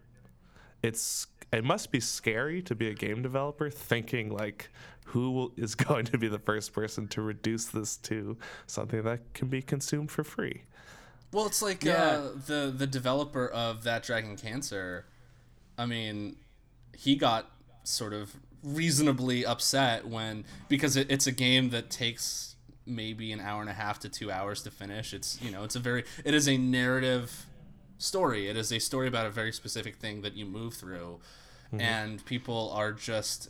It's... It must be scary to be a game developer thinking, like, who will, is going to be the first person to reduce this to something that can be consumed for free? Well, it's like yeah. uh, the, the developer of That Dragon Cancer, I mean, he got sort of reasonably upset when, because it, it's a game that takes maybe an hour and a half to two hours to finish. It's, you know, it's a very, it is a narrative story. It is a story about a very specific thing that you move through, mm-hmm. and people are just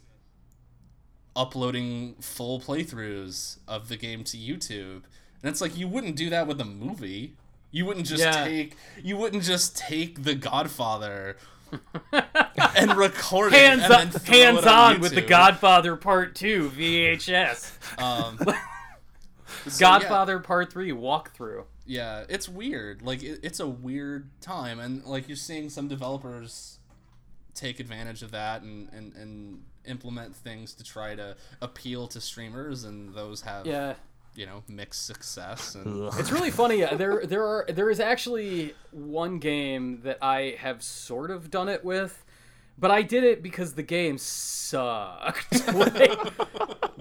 uploading full playthroughs of the game to YouTube, and it's like, you wouldn't do that with a movie. You wouldn't just yeah. take you wouldn't just take The Godfather and record it hands and up, then throw hands it on, on with The Godfather Part Two V H S. um, so, Godfather yeah. Part Three walkthrough. Yeah, it's weird. Like, it, it's a weird time, and like you're seeing some developers take advantage of that and, and, and implement things to try to appeal to streamers, and those have yeah. you know, mixed success. And... It's really funny. There there are there is actually one game that I have sort of done it with, but I did it because the game sucked. Like,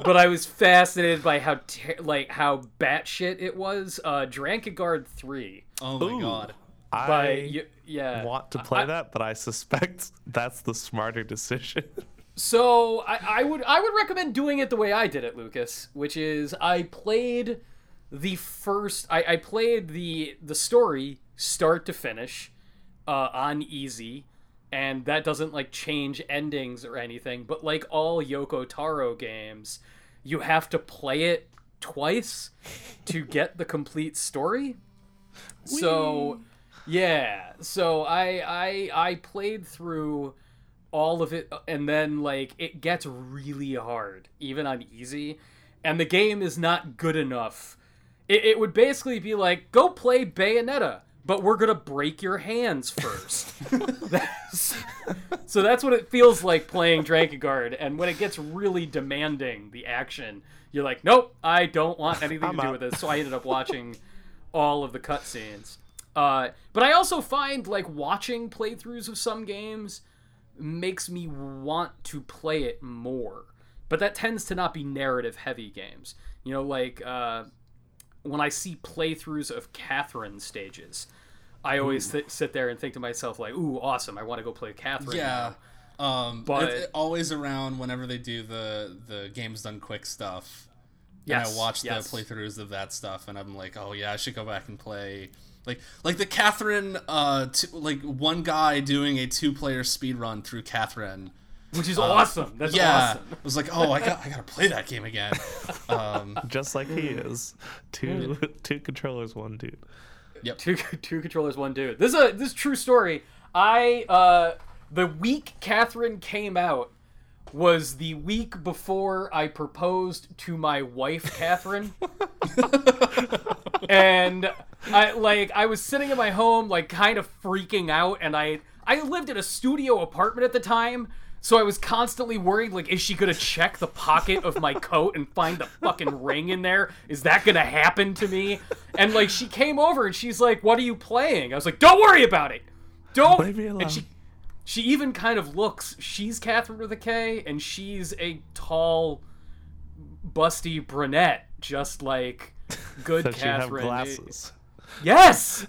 but I was fascinated by how ter- like how batshit it was. Uh, Drakengard three. Oh my Ooh, god! By, I you, yeah. want to play I, that, but I suspect that's the smarter decision. So I, I would I would recommend doing it the way I did it, Lucas, which is I played the first. I, I played the the story start to finish uh, on easy. And that doesn't, like, change endings or anything. But like all Yoko Taro games, you have to play it twice to get the complete story. Whee. So, yeah. So I, I I played through all of it. And then, like, it gets really hard, even on easy. And the game is not good enough. It, it would basically be like, go play Bayonetta, but we're going to break your hands first. that's, so that's what it feels like playing Drakengard. And when it gets really demanding, the action, you're like, nope, I don't want anything I'm to do out. with this. So I ended up watching all of the cutscenes. Uh, but I also find, like, watching playthroughs of some games makes me want to play it more. But that tends to not be narrative-heavy games. You know, like... Uh, when I see playthroughs of Catherine stages, I always th- sit there and think to myself, like, ooh, awesome, I want to go play Catherine. Yeah. Um, but it's always around whenever they do the, the game's done quick stuff. Yes. And I watch yes. the playthroughs of that stuff, and I'm like, oh, yeah, I should go back and play. Like, like the Catherine, uh, t- like one guy doing a two-player speedrun through Catherine. Which is uh, awesome. That's yeah. awesome. I was like, oh, I got, I got to play that game again. Um, Just like he is, two, two controllers, one dude. Yep. Two, two controllers, one dude. This is a this is a true story. I uh, the week Catherine came out was the week before I proposed to my wife, Catherine. And I like I was sitting in my home, like kind of freaking out, and I I lived in a studio apartment at the time. So I was constantly worried, like, is she going to check the pocket of my coat and find the fucking ring in there? Is that going to happen to me? And, like, she came over and she's like, what are you playing? I was like, don't worry about it. Don't. Leave me alone. And she, she even kind of looks. She's Catherine with a K, and she's a tall, busty brunette, just like good so Catherine. She have glasses. Yes.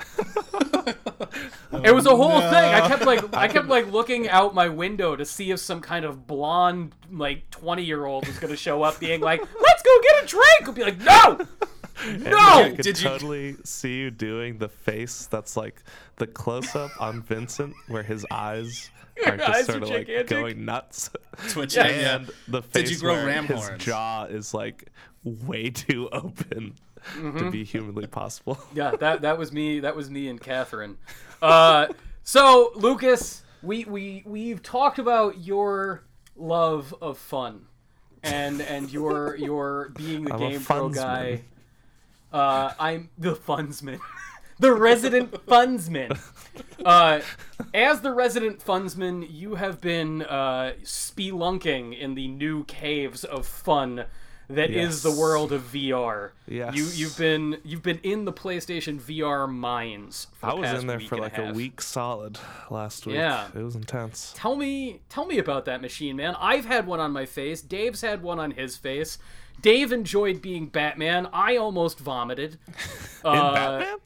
Oh, it was a whole no. thing. I kept like I kept like looking out my window to see if some kind of blonde like twenty year old was gonna show up being like, let's go get a drink. I'd be like, no, No! I could Did you... totally see you doing the face that's like the close-up on Vincent where his eyes Your are just eyes sort are of gigantic. Like going nuts. Twitching. Yeah. And the face Did you grow where ram his horns? Jaw is like way too open mm-hmm. to be humanly possible. Yeah, that that was me. That was me and Catherine. Uh, so, Lucas, we, we, we've talked about your love of fun. And and you're you're being the I'm game pro guy. Uh, I'm the fundsman, the resident fundsman. Uh, as the resident fundsman, you have been uh, spelunking in the new caves of fun that yes. is the world of V R. Yes. You you've been you've been in the PlayStation V R mines. For I was in there for like a, a week solid last week. Yeah, it was intense. Tell me, tell me about that machine, man. I've had one on my face. Dave's had one on his face. Dave enjoyed being Batman. I almost vomited. in uh, Batman?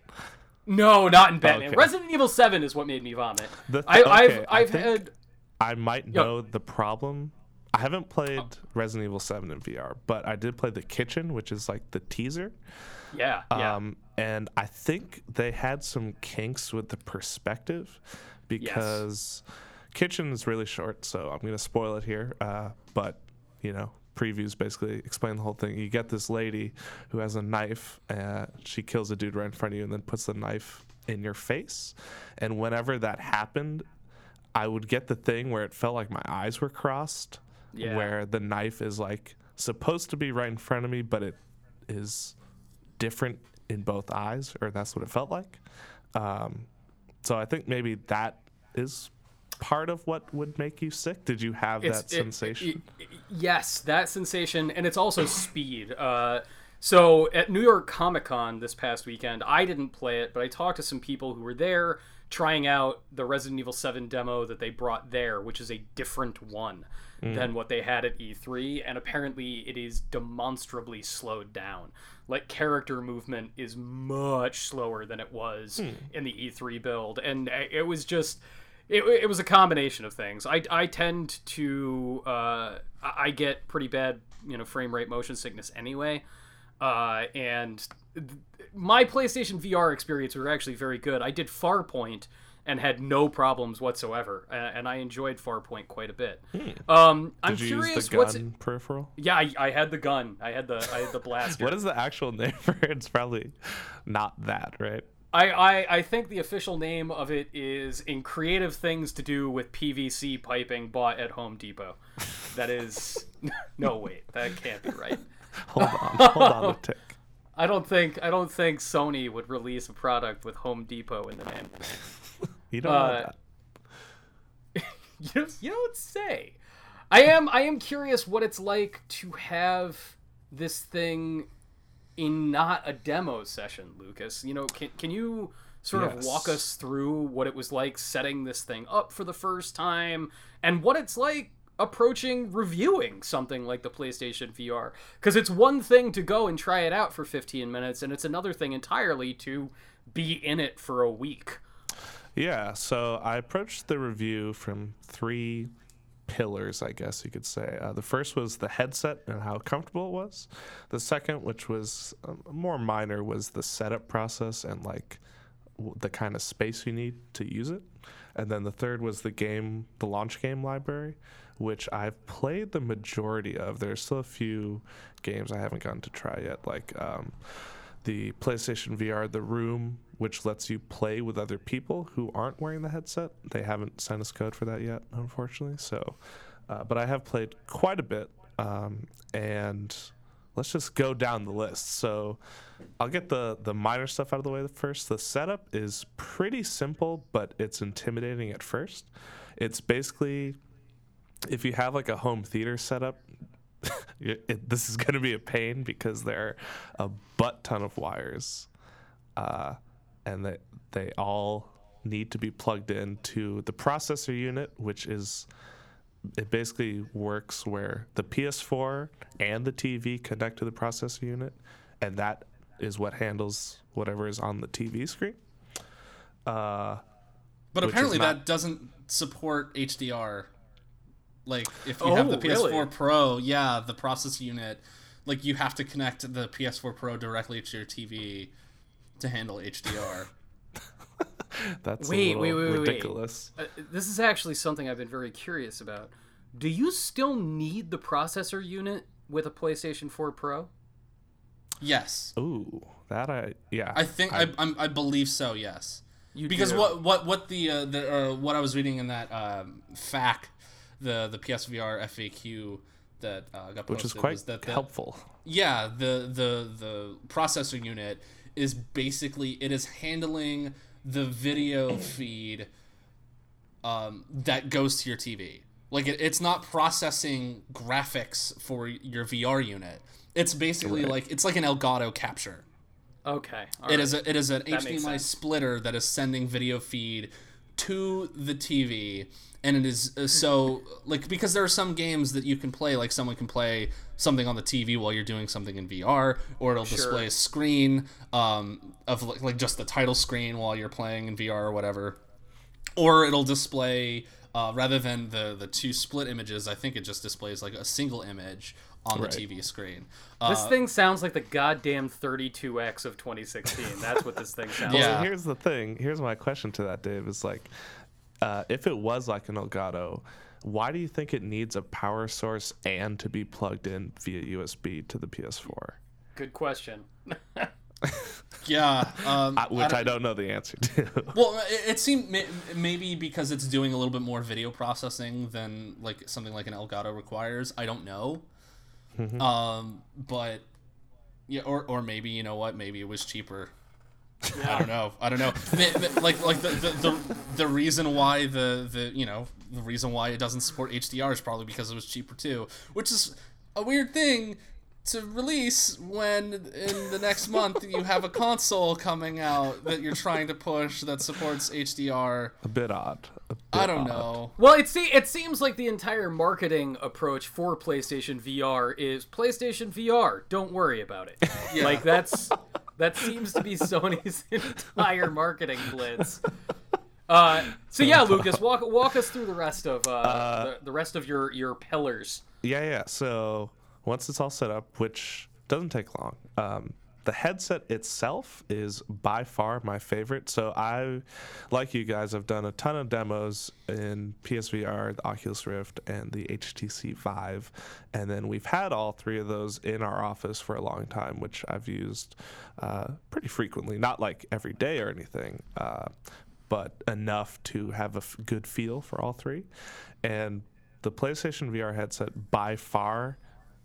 No, not in Batman. Okay. Resident Evil seven is what made me vomit. Th- I, okay. I've I've I had. I might know you know, the problem. I haven't played oh. Resident Evil seven in V R, but I did play The Kitchen, which is like the teaser. Yeah, yeah. Um, and I think they had some kinks with the perspective because yes. Kitchen is really short, so I'm going to spoil it here. Uh, but, you know, previews basically explain the whole thing. You get this lady who has a knife. Uh, she kills a dude right in front of you and then puts the knife in your face. And whenever that happened, I would get the thing where it felt like my eyes were crossed. Yeah. Where the knife is like supposed to be right in front of me, but it is different in both eyes, or that's what it felt like. Um, so I think maybe that is part of what would make you sick. Did you have it's, that it, sensation? It, it, yes, that sensation, and it's also speed. Uh, so at New York Comic Con this past weekend, I didn't play it, but I talked to some people who were there trying out the Resident Evil seven demo that they brought there, which is a different one mm. than what they had at E three, and apparently it is demonstrably slowed down. Like, character movement is much slower than it was mm. in the E three build, and it was just, it, it was a combination of things. I, I tend to, uh, I get pretty bad, you know, frame rate motion sickness anyway, uh, and my PlayStation V R experience were actually very good. I did Farpoint and had no problems whatsoever, and I enjoyed Farpoint quite a bit. Hmm. Um, I'm did you curious use the gun what's it... peripheral? Yeah, I, I had the gun. I had the I had the blaster. What is the actual name for it? It's probably not that, right? I, I, I think the official name of it is In Creative Things to Do with P V C Piping Bought at Home Depot. That is no wait, that can't be right. Hold on, hold on a tick. I don't think I don't think Sony would release a product with Home Depot in the name. You don't uh, know that. you, you don't say. I am I am curious what it's like to have this thing in not a demo session, Lucas. You know, can can you sort yes. of walk us through what it was like setting this thing up for the first time and what it's like approaching reviewing something like the PlayStation V R, because it's one thing to go and try it out for fifteen minutes and it's another thing entirely to be in it for a week. Yeah, so I approached the review from three pillars, I guess you could say. Uh, the first was the headset and how comfortable it was. The second, which was um, more minor, was the setup process and like w- the kind of space you need to use it. And then the third was the game, the launch game library, which I've played the majority of. There's still a few games I haven't gotten to try yet, like um, the PlayStation V R The Room, which lets you play with other people who aren't wearing the headset. They haven't sent us code for that yet, unfortunately. So, uh, but I have played quite a bit, um, and let's just go down the list. So I'll get the, the minor stuff out of the way first. The setup is pretty simple, but it's intimidating at first. It's basically, if you have like a home theater setup, it, it, this is going to be a pain because there are a butt ton of wires, uh, and they, they all need to be plugged into the processor unit, which is, it basically works where the P S four and the T V connect to the processor unit, and that is what handles whatever is on the T V screen. Uh, but apparently not, that doesn't support H D R. Like, if you oh, have the P S four really? Pro, yeah, the process unit like you have to connect the P S four Pro directly to your T V to handle H D R. That's wait, a wait, wait, ridiculous. Wait. Uh, this is actually something I've been very curious about. Do you still need the processor unit with a PlayStation four Pro? Yes. Ooh, that I yeah. I think I I, I'm, I believe so. Yes. You because do. what what what the uh, the uh, what I was reading in that um, F A Q, the the P S V R F A Q that uh, got posted, which is quite was that, that, helpful. Yeah, the the the processor unit is basically it is handling the video feed um, that goes to your T V. Like it, it's not processing graphics for your V R unit. It's basically right. like it's like an Elgato capture. Okay. All it right. is a, it is an that H D M I splitter that is sending video feed to the T V, and it is uh, so like because there are some games that you can play, like someone can play something on the T V while you're doing something in V R, or it'll sure. display a screen um, of like, like just the title screen while you're playing in V R or whatever, or it'll display. Uh, rather than the, the two split images, I think it just displays like a single image on right. the T V screen. Uh, this thing sounds like the goddamn thirty-two X of twenty sixteen. That's what this thing sounds yeah. like. So here's the thing. Here's my question to that, Dave. Is like, uh, if it was like an Elgato, why do you think it needs a power source and to be plugged in via U S B to the P S four? Good question. Yeah, um, I, which I don't, I don't know the answer to. Well, it, it seemed maybe because it's doing a little bit more video processing than like something like an Elgato requires. I don't know, mm-hmm. um, but yeah, or or maybe you know what? Maybe it was cheaper. Yeah. I don't know. I don't know. like like the, the the the reason why the the you know the reason why it doesn't support H D R is probably because it was cheaper too, which is a weird thing to release when in the next month you have a console coming out that you're trying to push that supports H D R. A bit odd. A bit I don't odd. know. Well, it see it seems like the entire marketing approach for PlayStation V R is PlayStation V R. Don't worry about it. Yeah. Like that's that seems to be Sony's entire marketing blitz. Uh, so yeah, Lucas, walk walk us through the rest of uh, uh, the, the rest of your your pillars. Yeah, yeah. So. Once it's all set up, which doesn't take long, um, the headset itself is by far my favorite. So I, like you guys, have done a ton of demos in P S V R, the Oculus Rift, and the H T C Vive. And then we've had all three of those in our office for a long time, which I've used uh, pretty frequently. Not like every day or anything, uh, but enough to have a f- good feel for all three. And the PlayStation V R headset by far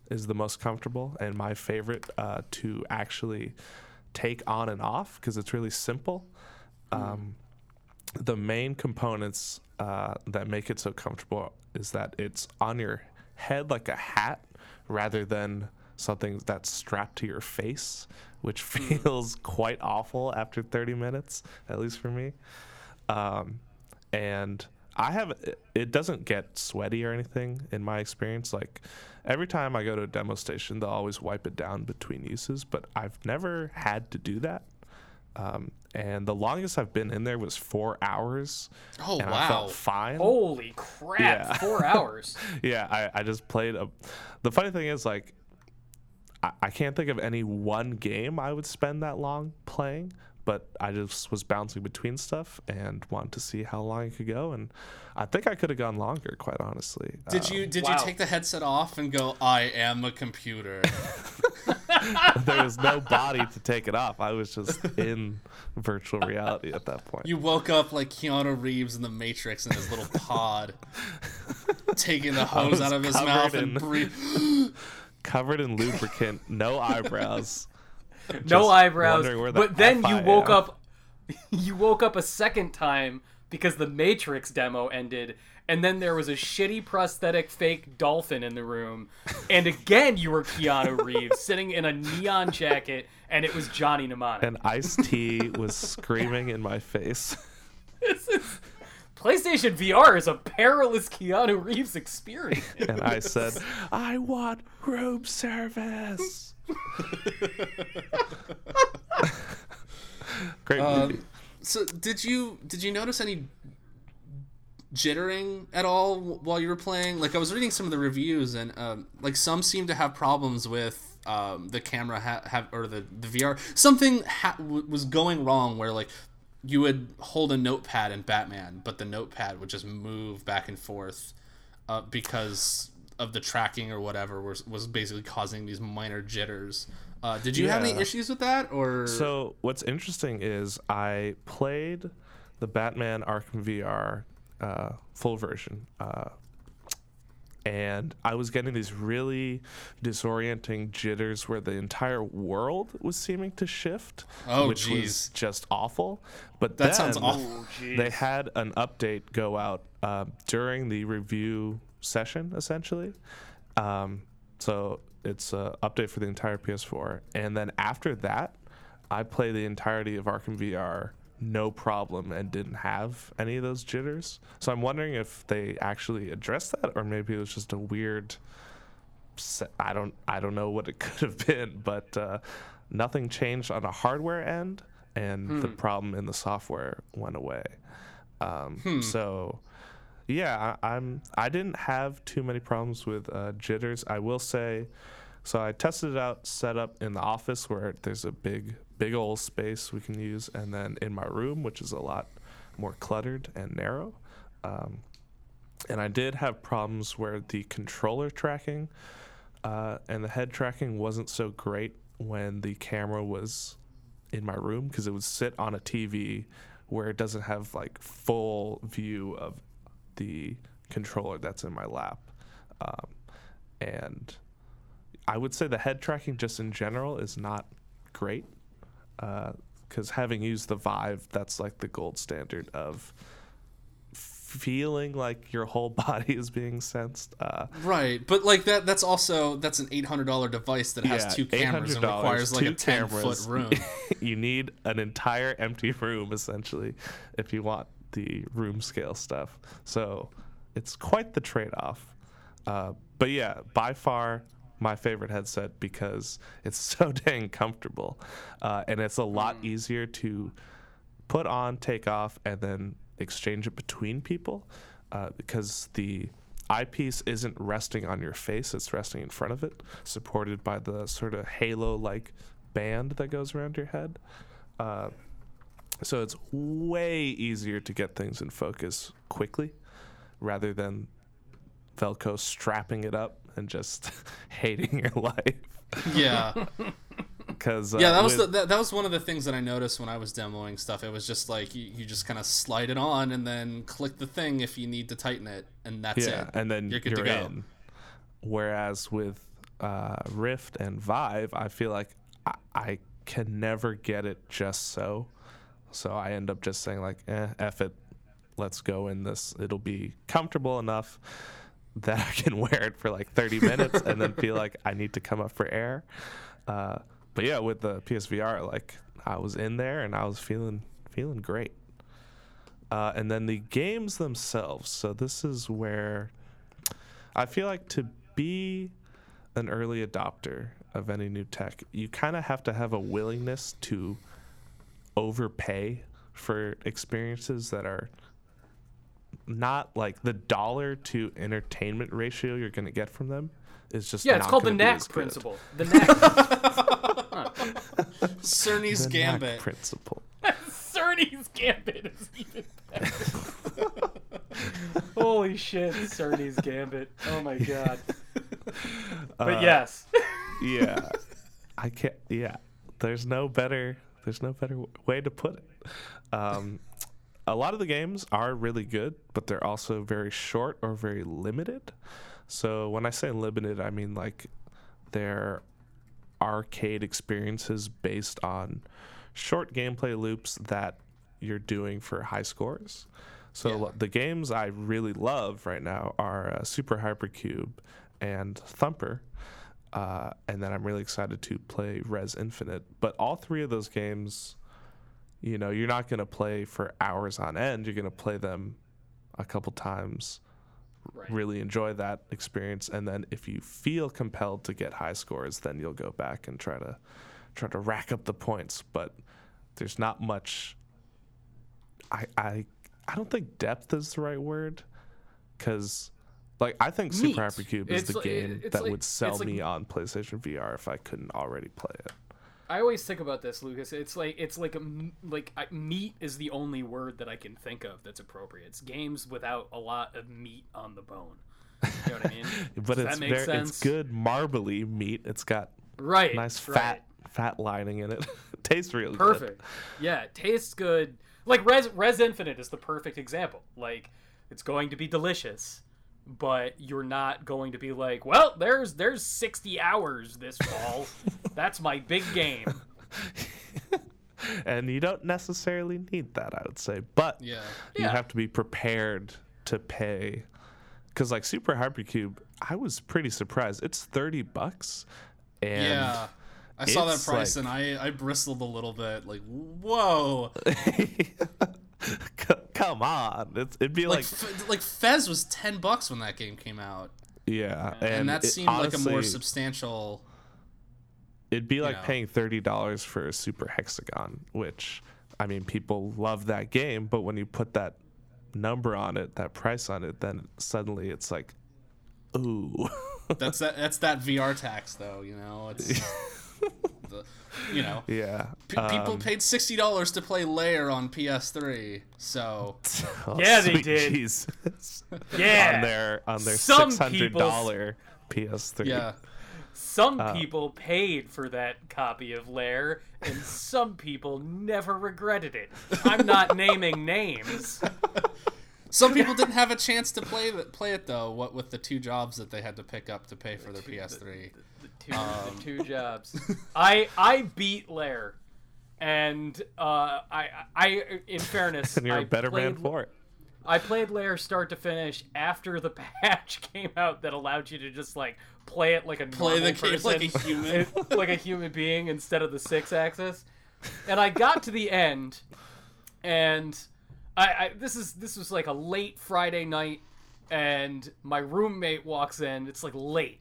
is the most comfortable and my favorite uh, to actually take on and off because it's really simple. Um, mm. The main components uh, that make it so comfortable is that it's on your head like a hat rather than something that's strapped to your face, which feels quite awful after thirty minutes, at least for me. Um, and I have it doesn't get sweaty or anything in my experience. Like every time I go to a demo station, they'll always wipe it down between uses, but I've never had to do that. Um, and the longest I've been in there was four hours. Oh, and wow. I felt fine. Holy crap, yeah. four hours. yeah, I, I just played. A, the funny thing is, like, I, I can't think of any one game I would spend that long playing. But I just was bouncing between stuff and wanted to see how long it could go, and I think I could have gone longer, quite honestly. Did um, you did wow. you take the headset off and go, "I am a computer"? There was no body to take it off. I was just in virtual reality at that point. You woke up like Keanu Reeves in The Matrix in his little pod, taking the hose out of his mouth in, and breathing. Covered in lubricant, no eyebrows. No just eyebrows, but then you woke am. up. You woke up a second time because the Matrix demo ended, and then there was a shitty prosthetic fake dolphin in the room, and again you were Keanu Reeves sitting in a neon jacket, and it was Johnny Mnemonic. And Ice-T was screaming in my face. This is, PlayStation V R is a perilous Keanu Reeves experience. And I said, "I want room service." Great movie. Um, so did you did you notice any jittering at all while you were playing? Like, I was reading some of the reviews, and um, like some seem to have problems with um, the camera ha- have or the, the V R. Something ha- w- was going wrong where, like, you would hold a notepad in Batman, but the notepad would just move back and forth uh, because of the tracking or whatever was was basically causing these minor jitters. Uh, did you yeah. have any issues with that? Or so what's interesting is I played the Batman Arkham V R uh, full version, uh, and I was getting these really disorienting jitters where the entire world was seeming to shift, oh, which geez. was just awful. But that then sounds awful. They had an update go out uh, during the review session, essentially. Um, so it's an update for the entire P S four, and then after that, I play the entirety of Arkham V R, no problem, and didn't have any of those jitters. So I'm wondering if they actually addressed that, or maybe it was just a weird. I don't, I don't know what it could have been, but uh, nothing changed on a hardware end, and hmm. the problem in the software went away. Um, hmm. So. Yeah, I, I'm. I didn't have too many problems with uh, jitters. I will say, so I tested it out, set up in the office where there's a big, big old space we can use, and then in my room, which is a lot more cluttered and narrow. Um, and I did have problems where the controller tracking uh, and the head tracking wasn't so great when the camera was in my room, because it would sit on a T V where it doesn't have like full view of the controller that's in my lap. Um, and I would say the head tracking just in general is not great, because uh, having used the Vive, that's like the gold standard of feeling like your whole body is being sensed. Uh, right, but like that that's also, that's an eight hundred dollars device that has yeah, two cameras and requires like a ten-foot room. You need an entire empty room, essentially, if you want the room scale stuff. So it's quite the trade-off, uh but yeah, by far my favorite headset, because it's so dang comfortable, uh and it's a lot mm. easier to put on, take off, and then exchange it between people, uh because the eyepiece isn't resting on your face, it's resting in front of it, supported by the sort of halo like band that goes around your head. uh So it's way easier to get things in focus quickly, rather than Velcro strapping it up and just hating your life. Yeah. Cause, uh, yeah, that was with... the, that, that was one of the things that I noticed when I was demoing stuff. It was just like you, you just kind of slide it on and then click the thing if you need to tighten it, and that's yeah, it. And then you're, good you're to go. in. Whereas with uh, Rift and Vive, I feel like I, I can never get it just so. So I end up just saying like, eh, F it, let's go in this. It'll be comfortable enough that I can wear it for like thirty minutes and then feel like I need to come up for air. Uh, but yeah, with the P S V R, like I was in there and I was feeling feeling great. Uh, and then the games themselves. So this is where I feel like to be an early adopter of any new tech, you kind of have to have a willingness to overpay for experiences that are not like the dollar to entertainment ratio you're going to get from them is just yeah not it's called the N A C principle the N A C Cerny's the Gambit N A C principle. Cerny's Gambit is even better. Holy shit, Cerny's Gambit, oh my god. But uh, yes. yeah I can't yeah there's no better There's no better w- way to put it. Um, a lot of the games are really good, but they're also very short or very limited. So when I say limited, I mean like they're arcade experiences based on short gameplay loops that you're doing for high scores. So yeah. The games I really love right now are uh, Super Hypercube and Thumper. Uh, and then I'm really excited to play Res Infinite. But all three of those games, you know, you're not going to play for hours on end. You're going to play them a couple times, right. Really enjoy that experience. And then if you feel compelled to get high scores, then you'll go back and try to try to rack up the points. But there's not much. I I, I don't think depth is the right word, because like I think Meat. Super Hypercube is it's the like, game that like, would sell me like, on PlayStation V R if I couldn't already play it. I always think about this, Lucas. It's like it's like a like I, meat is the only word that I can think of that's appropriate. It's games without a lot of meat on the bone. You know what I mean? But Does it's that make very, sense? It's good marbly meat. It's got right nice right. fat fat lining in it. It tastes really perfect. Good. Yeah, it tastes good. Like Res Res Infinite is the perfect example. Like it's going to be delicious, but you're not going to be like, well, there's there's sixty hours this fall. That's my big game. And you don't necessarily need that, I would say. But yeah. you yeah. have to be prepared to pay. Because like Super Hypercube, I was pretty surprised. It's thirty bucks. And yeah. I saw that price like, and I, I bristled a little bit. Like, whoa. Come on. It's, it'd be like... Like, F- like Fez was ten bucks when that game came out. Yeah. And, and that seemed honestly, like a more substantial... It'd be like know. paying thirty dollars for a Super Hexagon, which, I mean, people love that game, but when you put that number on it, that price on it, then suddenly it's like, ooh. That's that That's that V R tax, though, you know? It's... The, you know, yeah. P- people um, paid sixty dollars to play Lair on P S three. So oh, yeah, they did. Jesus. Yeah, on their on their six hundred dollar P S three. Yeah, some uh, people paid for that copy of Lair, and some people never regretted it. I'm not naming names. Some people didn't have a chance to play the, play it though. What with the two jobs that they had to pick up to pay for their P S three. Two, um. the two jobs. I I beat Lair, and uh, I I in fairness, and you're I a better played, man for it. I played Lair start to finish after the patch came out that allowed you to just like play it like a play normal the game person, like a human, like a human being instead of the six axis. And I got to the end, and I, I this is this was like a late Friday night, and my roommate walks in. It's like late.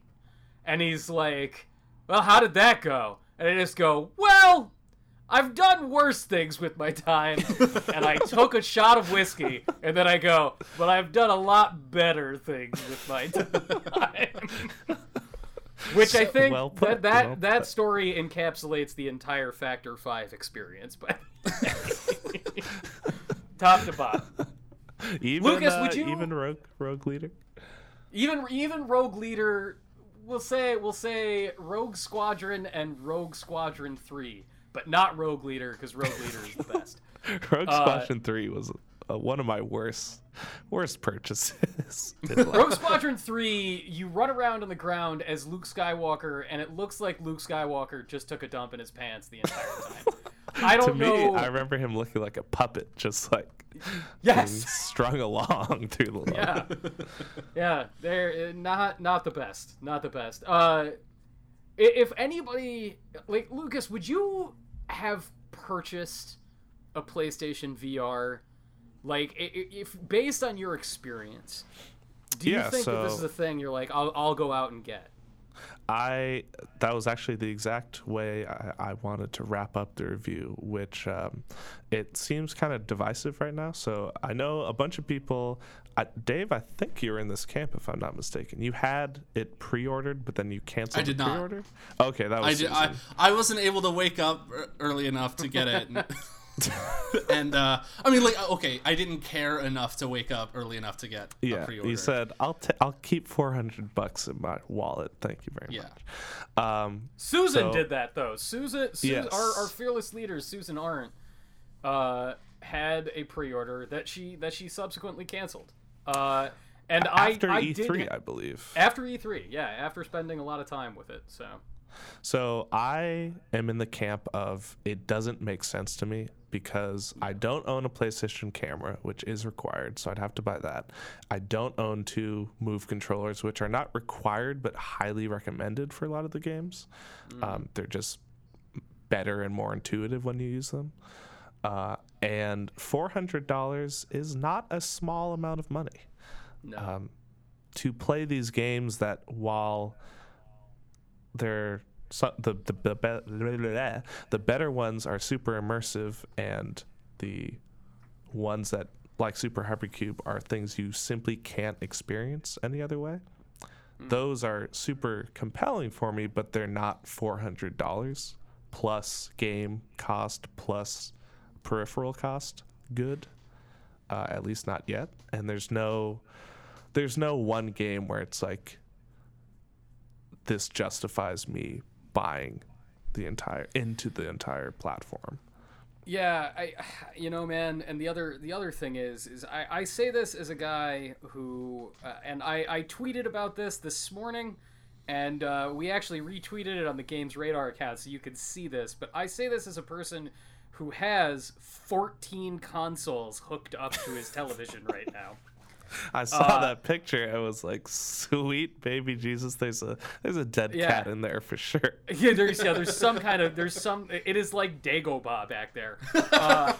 And he's like, well, how did that go? And I just go, well, I've done worse things with my time. And I took a shot of whiskey. And then I go, but I've done a lot better things with my time. Which so, I think well put, that that, well that story encapsulates the entire Factor five experience. But top to bottom. Even, Lucas, uh, would you... Even Rogue, Rogue Leader? Even, even Rogue Leader... We'll say we'll say Rogue Squadron and Rogue Squadron three, but not Rogue Leader because Rogue Leader is the best. Rogue uh, Squadron three was uh, one of my worst worst purchases. Rogue Squadron three, you run around on the ground as Luke Skywalker, and it looks like Luke Skywalker just took a dump in his pants the entire time. I don't to me, know. I remember him looking like a puppet, just like yes, being strung along through the yeah, yeah. They're not not the best, not the best. Uh, if anybody like Lucas, would you have purchased a PlayStation V R? Like, if based on your experience, do you yeah, think so that this is a thing you're like, I'll I'll go out and get? I that was actually the exact way I, I wanted to wrap up the review, which um, it seems kind of divisive right now. So I know a bunch of people. I, Dave, I think you're in this camp, if I'm not mistaken. You had it pre-ordered, but then you canceled. I did the not. Pre-order? Okay, that was. I, did, I I wasn't able to wake up early enough to get it, and, and uh, I mean, like, okay, I didn't care enough to wake up early enough to get. Yeah, a pre-order. He said, "I'll t- I'll keep four hundred bucks in my wallet. Thank you very yeah. much." Um, Susan so, did that though. Susan, Susan yes. our, our fearless leader, Susan Arendt, uh, had a pre-order that she that she subsequently canceled. Uh, and after I, E three, I, did, I believe. After E three, yeah, after spending a lot of time with it. So, so I am in the camp of it doesn't make sense to me because I don't own a PlayStation camera, which is required, so I'd have to buy that. I don't own two Move controllers, which are not required but highly recommended for a lot of the games. Mm. Um, they're just better and more intuitive when you use them. Uh, and four hundred dollars is not a small amount of money. No. Um, to play these games that while they're so, the, the, the, be, blah, blah, blah, the better ones are super immersive and the ones that like Super Hypercube are things you simply can't experience any other way. Mm. Those are super compelling for me, but they're not four hundred dollars plus game cost plus peripheral cost good, uh, at least not yet. And there's no, there's no one game where it's like, this justifies me buying the entire into the entire platform. Yeah, I, you know, man, and the other the other thing is, is I, I say this as a guy who, uh, and I, I tweeted about this this morning, and uh, we actually retweeted it on the GamesRadar account so you can see this, but I say this as a person who has fourteen consoles hooked up to his television right now. I saw uh, that picture. I was like, "Sweet baby Jesus, there's a there's a dead yeah. cat in there for sure." Yeah, there's yeah, there's some kind of there's some. It is like Dagobah back there. Uh,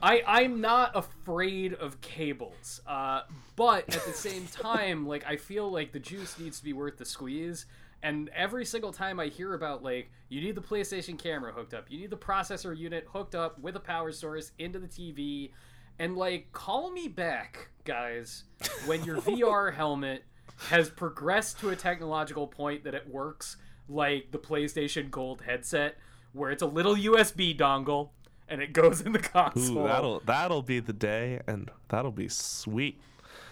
I I'm not afraid of cables, uh, but at the same time, like I feel like the juice needs to be worth the squeeze. And every single time I hear about, like, you need the PlayStation camera hooked up, you need the processor unit hooked up with a power source into the T V. And, like, call me back, guys, when your V R helmet has progressed to a technological point that it works like the PlayStation Gold headset, where it's a little U S B dongle and it goes in the console. Ooh, that'll that'll be the day, and that'll be sweet.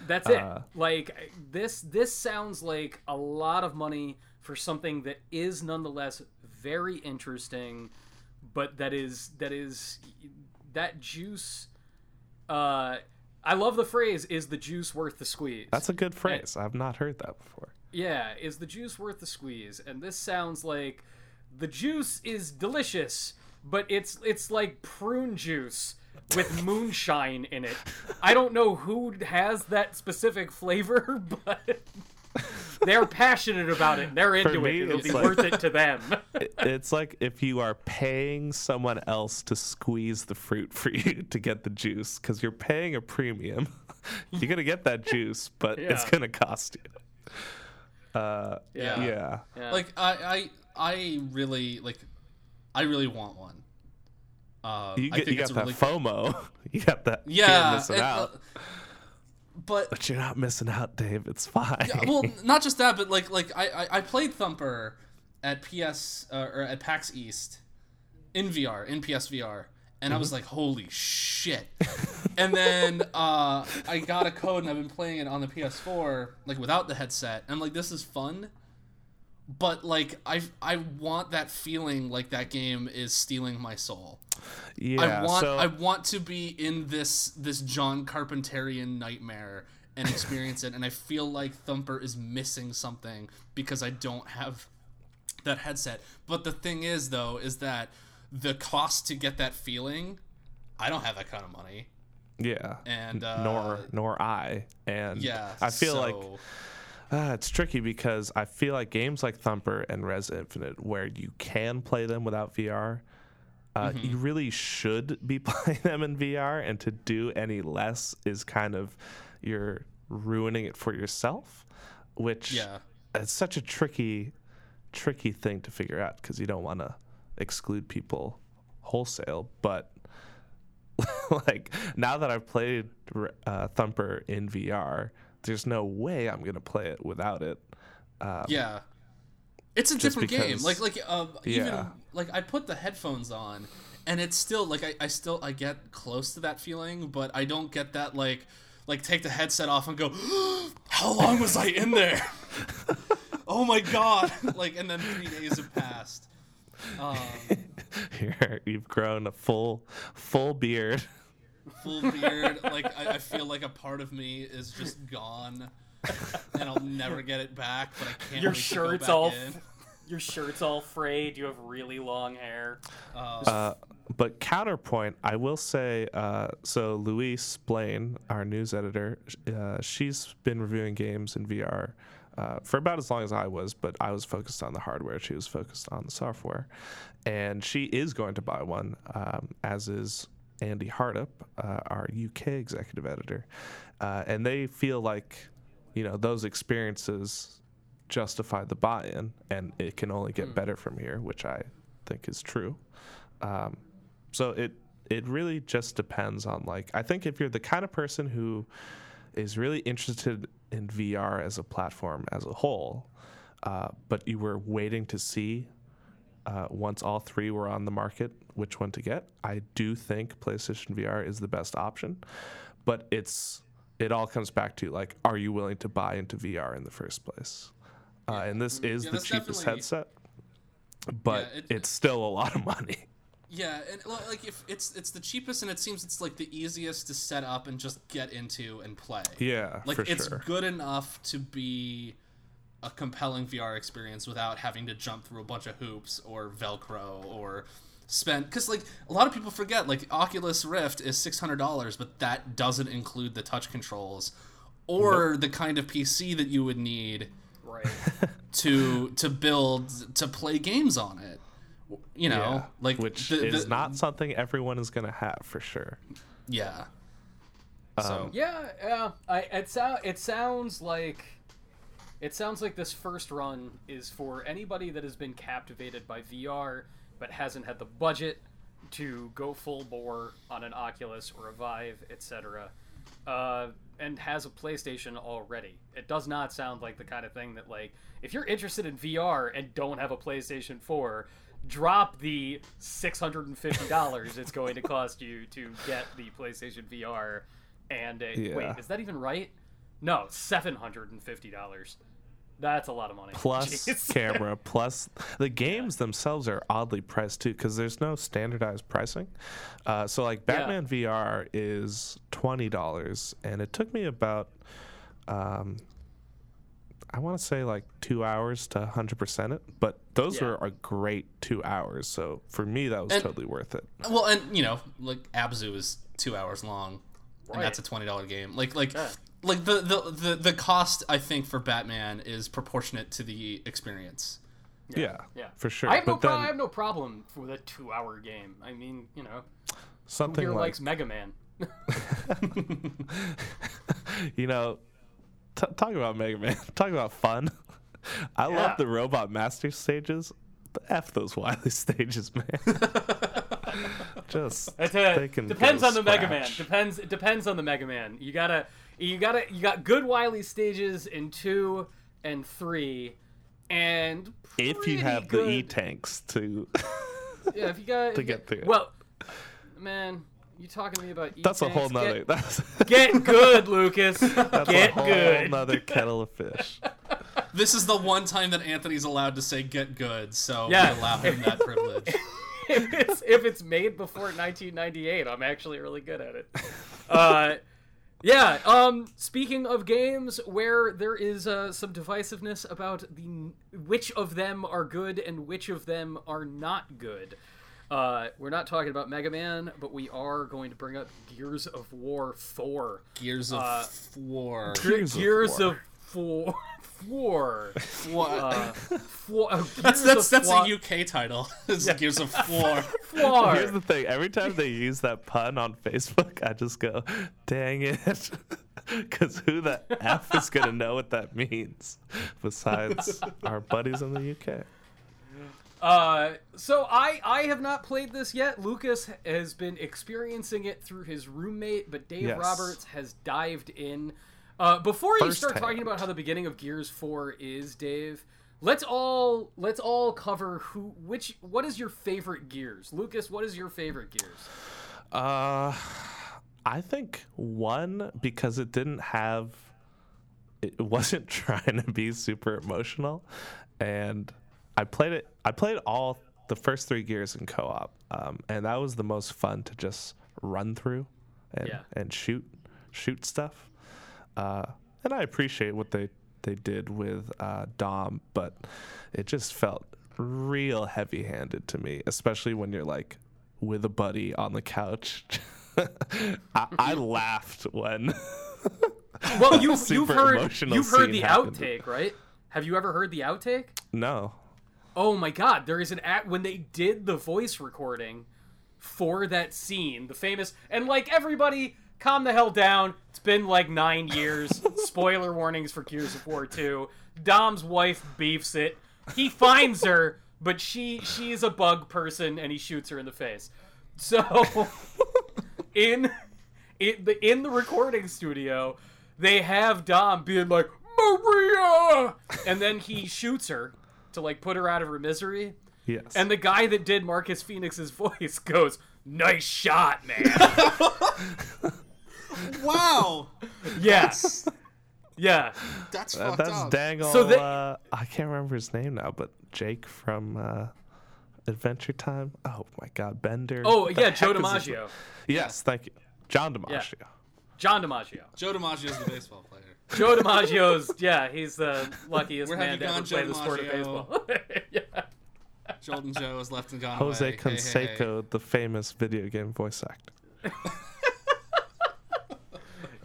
That's it. Uh, like, this this sounds like a lot of money for something that is nonetheless very interesting, but that is that is that juice. Uh, I love the phrase, is the juice worth the squeeze? That's a good phrase. And I've not heard that before. Yeah, is the juice worth the squeeze? And this sounds like the juice is delicious, but it's it's like prune juice with moonshine in it. I don't know who has that specific flavor, but they're passionate about it. They're into me, it. It'll be like, worth it to them. It's like if you are paying someone else to squeeze the fruit for you to get the juice, because you're paying a premium. You're going to get that juice, but yeah. it's going to cost you. Uh, yeah. yeah. Yeah. Like, I, I, I really, like, I really want one. Uh, you get, I think you it's got a that really FOMO. Good... You got that. Yeah. Missing and, out. Uh, But, but you're not missing out, Dave. It's fine. Yeah, well, not just that, but like, like I, I, I played Thumper at P S uh, or at PAX East in V R, in P S V R, and I was like, holy shit! And then uh, I got a code, and I've been playing it on the P S four, like without the headset. And I'm like, this is fun, but like, I, I want that feeling like that game is stealing my soul. Yeah, I want so... I want to be in this this John Carpenterian nightmare and experience it, and I feel like Thumper is missing something because I don't have that headset. But the thing is, though, is that the cost to get that feeling, I don't have that kind of money. Yeah, and uh, nor nor I, and yeah, I feel so... like uh, it's tricky because I feel like games like Thumper and Res Infinite, where you can play them without V R. Uh, mm-hmm. You really should be playing them in V R, and to do any less is kind of you're ruining it for yourself, which yeah. is such a tricky, tricky thing to figure out because you don't want to exclude people wholesale. But like now that I've played uh, Thumper in V R, there's no way I'm gonna play it without it. Um, yeah. It's a just different because, game. Like, like, um, even yeah. like I put the headphones on, and it's still like I, I, still I get close to that feeling, but I don't get that like, like take the headset off and go, how long was I in there? Oh my god! Like, and then three days have passed. Um, Here, you've grown a full, full beard. Full beard. Like I, I feel like a part of me is just gone. And I'll never get it back, but I can't. Your shirt's all, in. your shirt's all frayed. You have really long hair. Uh, uh, but counterpoint, I will say. Uh, so Louise Blaine, our news editor, uh, she's been reviewing games in V R uh, for about as long as I was, but I was focused on the hardware. She was focused on the software, and she is going to buy one, um, as is Andy Hardup, uh, our U K executive editor, uh, and they feel like. You know, those experiences justify the buy-in, and it can only get mm. better from here, which I think is true. Um, so it it really just depends on, like, I think if you're the kind of person who is really interested in V R as a platform as a whole, uh, but you were waiting to see uh, once all three were on the market which one to get, I do think PlayStation V R is the best option. But it's it all comes back to, like, are you willing to buy into V R in the first place? Uh, and this is yeah, the cheapest headset, but yeah, it, it's still a lot of money. Yeah, and like if it's it's the cheapest, and it seems it's like the easiest to set up and just get into and play. Yeah, like for it's sure. good enough to be a compelling V R experience without having to jump through a bunch of hoops or Velcro or spend. Because like a lot of people forget, like Oculus Rift is six hundred dollars, but that doesn't include the touch controls or nope. the kind of P C that you would need. Right. to to build to play games on it, you know, yeah, like which the, the, is not something everyone is gonna have for sure. Yeah. Um, so yeah, yeah. I it sounds it sounds like it sounds like this first run is for anybody that has been captivated by V R but hasn't had the budget to go full bore on an Oculus or a Vive, et cetera. Uh, and has a PlayStation already. It does not sound like the kind of thing that, like, if you're interested in V R and don't have a PlayStation four, drop the six hundred fifty dollars it's going to cost you to get the PlayStation V R and a... Yeah. Wait, is that even right? No, seven hundred fifty dollars. That's a lot of money. Plus Jeez. camera, plus the games yeah. themselves are oddly priced too, because there's no standardized pricing. Uh, so like Batman yeah. V R is twenty dollars, and it took me about, um, I want to say like two hours to one hundred percent it, but those yeah. were a great two hours. So for me, that was and, totally worth it. Well, and you know, like Abzu is two hours long, right. and that's a twenty dollars game. Like, like. Yeah. Like, the, the, the, the cost, I think, for Batman is proportionate to the experience. Yeah, yeah, yeah. for sure. I have, but no pro- then, I have no problem with a two-hour game. I mean, you know, something who here like, likes Mega Man? you know, t- talk about Mega Man. Talk about fun. I yeah. love the Robot Master stages. But F those Wily stages, man. Just a, depends on the scratch. Mega Man. Depends. It depends on the Mega Man. You gotta... You gotta, you got good Wily stages in two and three, and if you have good, the E tanks to, yeah, if you got to get through. Well, man, you talking to me about E tanks? That's a whole nother. Get, that's, get good, Lucas. That's get a whole good. Another kettle of fish. This is the one time that Anthony's allowed to say "get good," so yeah. we allow him that privilege. if it's if it's made before nineteen ninety-eight, I'm actually really good at it. Uh. Yeah, um, speaking of games where there is uh, some divisiveness about the which of them are good and which of them are not good. Uh, we're not talking about Mega Man, but we are going to bring up Gears of War four. Gears of uh, War. Gears, Gears of War. War. War. Uh, war. Oh, that's that's, that's war. A U K title. It's yeah. Gears of War. War. Here's the thing. Every time they use that pun on Facebook, I just go, dang it. Because who the F is going to know what that means besides our buddies in the U K? Uh, so I, I have not played this yet. Lucas has been experiencing it through his roommate, but Dave yes. Roberts has dived in. Uh, before First you start hand. talking about how the beginning of Gears four is, Dave, let's all let's all cover who, which, what is your favorite Gears, Lucas? What is your favorite Gears? Uh, I think one because it didn't have, it wasn't trying to be super emotional, and I played it. I played all the first three Gears in co-op, um, and that was the most fun to just run through and yeah. and shoot shoot stuff. Uh, and I appreciate what they, they did with uh, Dom, but it just felt real heavy-handed to me, especially when you're, like, with a buddy on the couch. I, I laughed when Well, you, you've heard, you've heard the happened. outtake, right? Have you ever heard the outtake? No. Oh, my God. There is an at when they did the voice recording for that scene, the famous... And, like, everybody... Calm the hell down. It's been like nine years. Spoiler warnings for Gears of War two. Dom's wife beefs it. He finds her, but she she's a bug person, and he shoots her in the face. So in in the in the recording studio, they have Dom being like, Maria, and then he shoots her to like put her out of her misery. Yes. And the guy that did Marcus Phoenix's voice goes, "Nice shot, man." Wow. Yes. Yeah. That's fucked uh, that's up. Dang old, so they, uh, I can't remember his name now, but Jake from uh, Adventure Time. Oh, my God. Bender. Oh, yeah. Joe DiMaggio. Yes. Thank you. John DiMaggio. Yeah. John DiMaggio. Joe DiMaggio's the baseball player. Joe DiMaggio's, yeah, he's the luckiest Where man to ever play DiMaggio? the sport of baseball. Yeah. Jolden Joe is left and gone Jose away. Canseco, hey, hey, hey. the famous video game voice actor.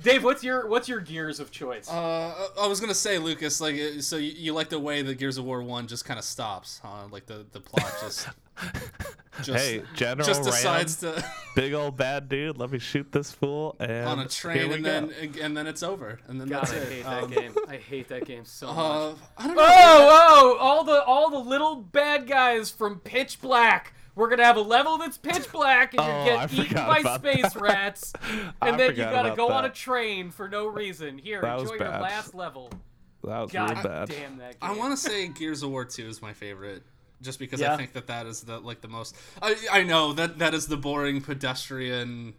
Dave, what's your what's your Gears of choice? Uh, I was gonna say, Lucas, like, so you, you like the way the Gears of War one just kind of stops, huh? Like the, the plot just, just hey, General just decides Rand, to big old bad dude. Let me shoot this fool and on a train, and go. then and, and then it's over, and then God, that's I it. hate um, that game. I hate that game so much. Uh, I don't know oh, oh! All the all the little bad guys from Pitch Black. We're going to have a level that's pitch black, and oh, you get eaten by space that. rats, and then you got to go that. on a train for no reason. Here, that enjoy your last level. That was God really bad. Damn that game. I want to say Gears of War two is my favorite, just because yeah. I think that that is the like the most... I I know, that that is the boring pedestrian...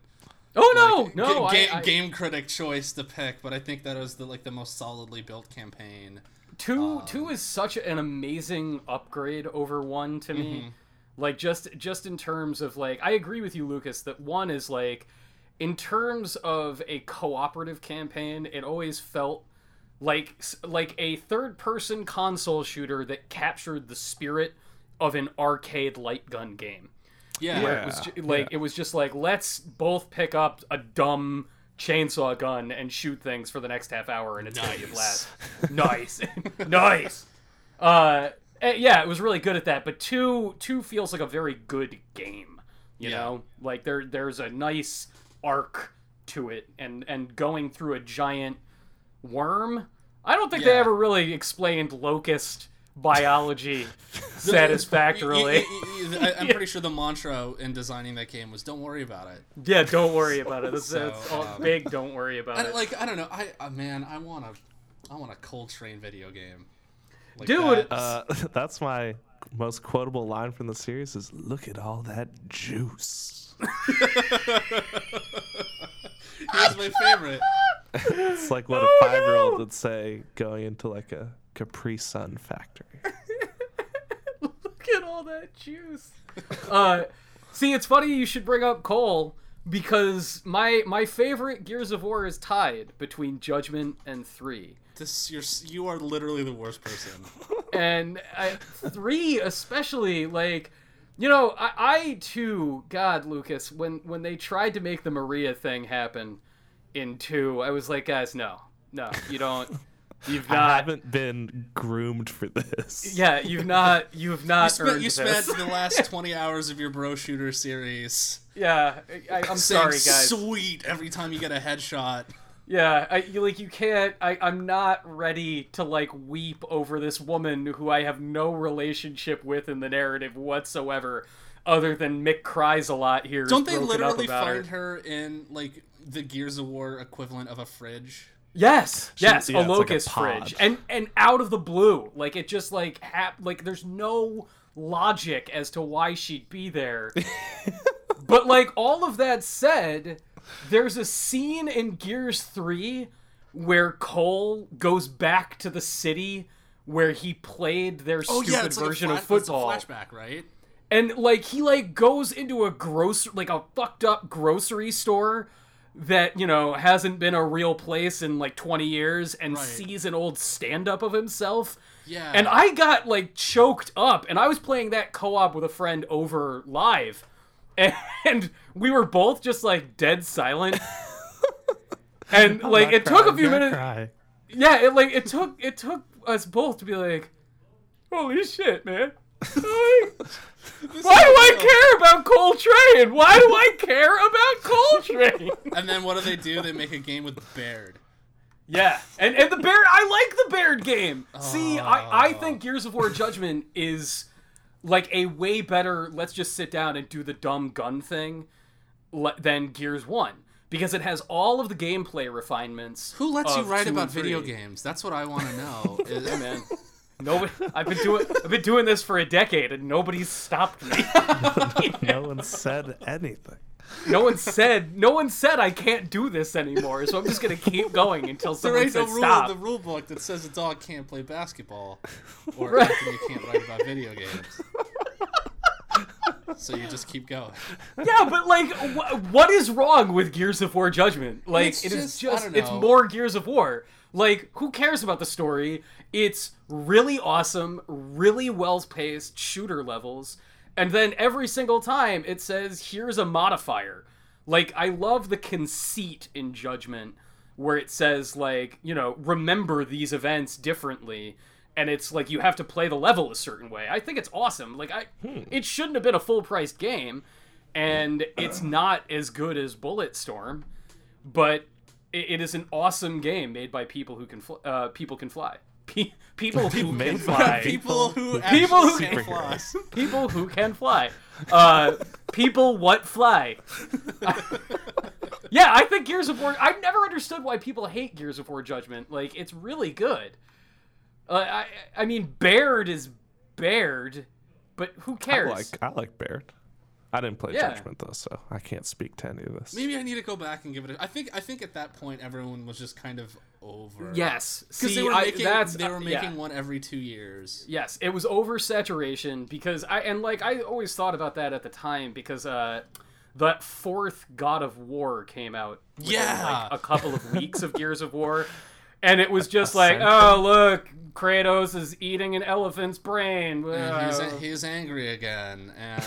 Oh, like, no! no ga- I, I... Game critic choice to pick, but I think that is the, like, the most solidly built campaign. Two, um, two is such an amazing upgrade over one to mm-hmm. me. Like, just just in terms of, like, I agree with you, Lucas, that one is, like, in terms of a cooperative campaign, it always felt like like a third-person console shooter that captured the spirit of an arcade light gun game. Yeah. Where it was, ju- like, yeah. it was just like, let's both pick up a dumb chainsaw gun and shoot things for the next half hour, and it's nice. Gonna be a blast. Nice. Nice. Uh... Yeah, it was really good at that, but two two feels like a very good game, you yeah. know? Like, there there's a nice arc to it, and, and going through a giant worm? I don't think yeah. they ever really explained locust biology satisfactorily. I'm pretty sure the mantra in designing that game was, don't worry about it. Yeah, don't worry about it. That's, so, that's all um, big, don't worry about I, it. Like, I don't know, I uh, man, I want a, I want a Cold Train video game. Like Dude, that. uh, that's my most quotable line from the series is, look at all that juice. That's my favorite. It's like what oh, a five-year-old no. would say going into like a Capri Sun factory. Look at all that juice. Uh, see, it's funny you should bring up Cole, because my my favorite Gears of War is tied between Judgment and three. This you're you are literally the worst person. And I, three especially, like, you know, I, I too, God, Lucas, when when they tried to make the Maria thing happen in two, I was like, guys, no, no, you don't. You've not. I haven't been groomed for this. Yeah, you've not. You've not. You spent, earned you spent this. the last twenty hours of your bro shooter series. Yeah, I, I'm sorry, guys. Sweet, every time you get a headshot. Yeah, I, you, like, you can't, I, I'm not ready to, like, weep over this woman who I have no relationship with in the narrative whatsoever, other than Mick cries a lot here. Don't they literally find her. her in, like, the Gears of War equivalent of a fridge? Yes, she, yes, yeah, a locust like a fridge. And and out of the blue, like, it just, like, hap- like there's no logic as to why she'd be there. But, like, all of that said... There's a scene in Gears three where Cole goes back to the city where he played their oh, stupid yeah, it's version like a flash, of football. It's a flashback, right? And like he like goes into a grocery, like a fucked up grocery store that, you know, hasn't been a real place in like twenty years, and right. sees an old stand up of himself. Yeah. And I got like choked up, and I was playing that co-op with a friend over live. And we were both just like dead silent, and like I'm it took crying, a few I'm minutes. Cry. Yeah, it like it took it took us both to be like, "Holy shit, man! Like, why do I so... care about Coltrane? Why do I care about Coltrane?" And then what do they do? They make a game with Baird. Yeah, and and the Baird. I like the Baird game. Oh. See, I I think Gears of War Judgment is like a way better, let's just sit down and do the dumb gun thing than Gears one. Because it has all of the gameplay refinements. Who lets you write about video games? That's what I want to know. Hey, man. Nobody, I've been doing I've been doing this for a decade and nobody's stopped me. No one said anything. No one said no one said I can't do this anymore, so I'm just gonna keep going until someone says stop. There ain't no rule in the rule book that says a dog can't play basketball or right. Anthony can't write about video games. So you just keep going. Yeah, but like, wh- what is wrong with Gears of War Judgment? Like, it's it just, is just—it's more Gears of War. Like, who cares about the story? It's really awesome, really well-paced shooter levels, and then every single time it says, "Here's a modifier." Like, I love the conceit in Judgment where it says, like, you know, remember these events differently. And it's like you have to play the level a certain way. I think it's awesome. Like I, hmm. It shouldn't have been a full-priced game, and it's not as good as Bulletstorm, but it, it is an awesome game made by people who can fl- uh, people can fly. Pe- people who can fly. People who people who can fly. People who can fly. Uh, people what fly? Yeah, I think Gears of War. I've never understood why people hate Gears of War Judgment. Like, it's really good. Uh, I I mean, Baird is Baird, but who cares? I like, I like Baird. I didn't play yeah. Judgment, though, so I can't speak to any of this. Maybe I need to go back and give it a... I think I think at that point, everyone was just kind of over. Yes. Because they were making, I, that's, they were making yeah. one every two years. Yes, it was oversaturation because... I And, like, I always thought about that at the time because... Uh, That fourth God of War came out within, yeah. like, a couple of weeks of Gears of War. And it was just like, oh, look, Kratos is eating an elephant's brain. And he's, a, he's angry again. And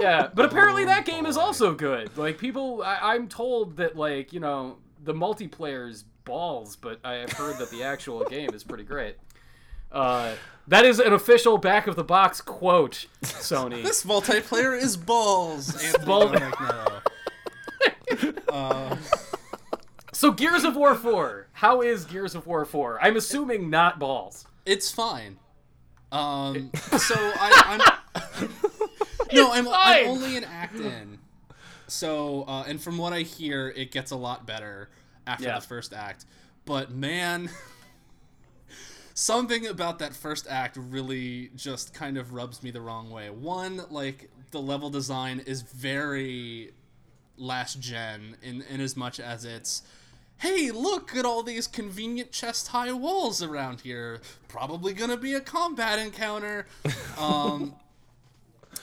yeah, but apparently that game is also good. Like, people, I, I'm told that, like, you know, the multiplayer's balls, but I've heard that the actual game is pretty great. Uh, that is an official back-of-the-box quote, Sony. This multiplayer is balls, Anthony John Agnello. Uh... So Gears of War four. How is Gears of War four? I'm assuming not balls. It's fine. Um, so I, I'm... no, I'm, I'm only in Act In. So, uh, and from what I hear, it gets a lot better after yeah. the first act. But, man... Something about that first act really just kind of rubs me the wrong way. One, like, the level design is very last gen in, in as much as it's... Hey, look at all these convenient chest-high walls around here. Probably gonna be a combat encounter. Um,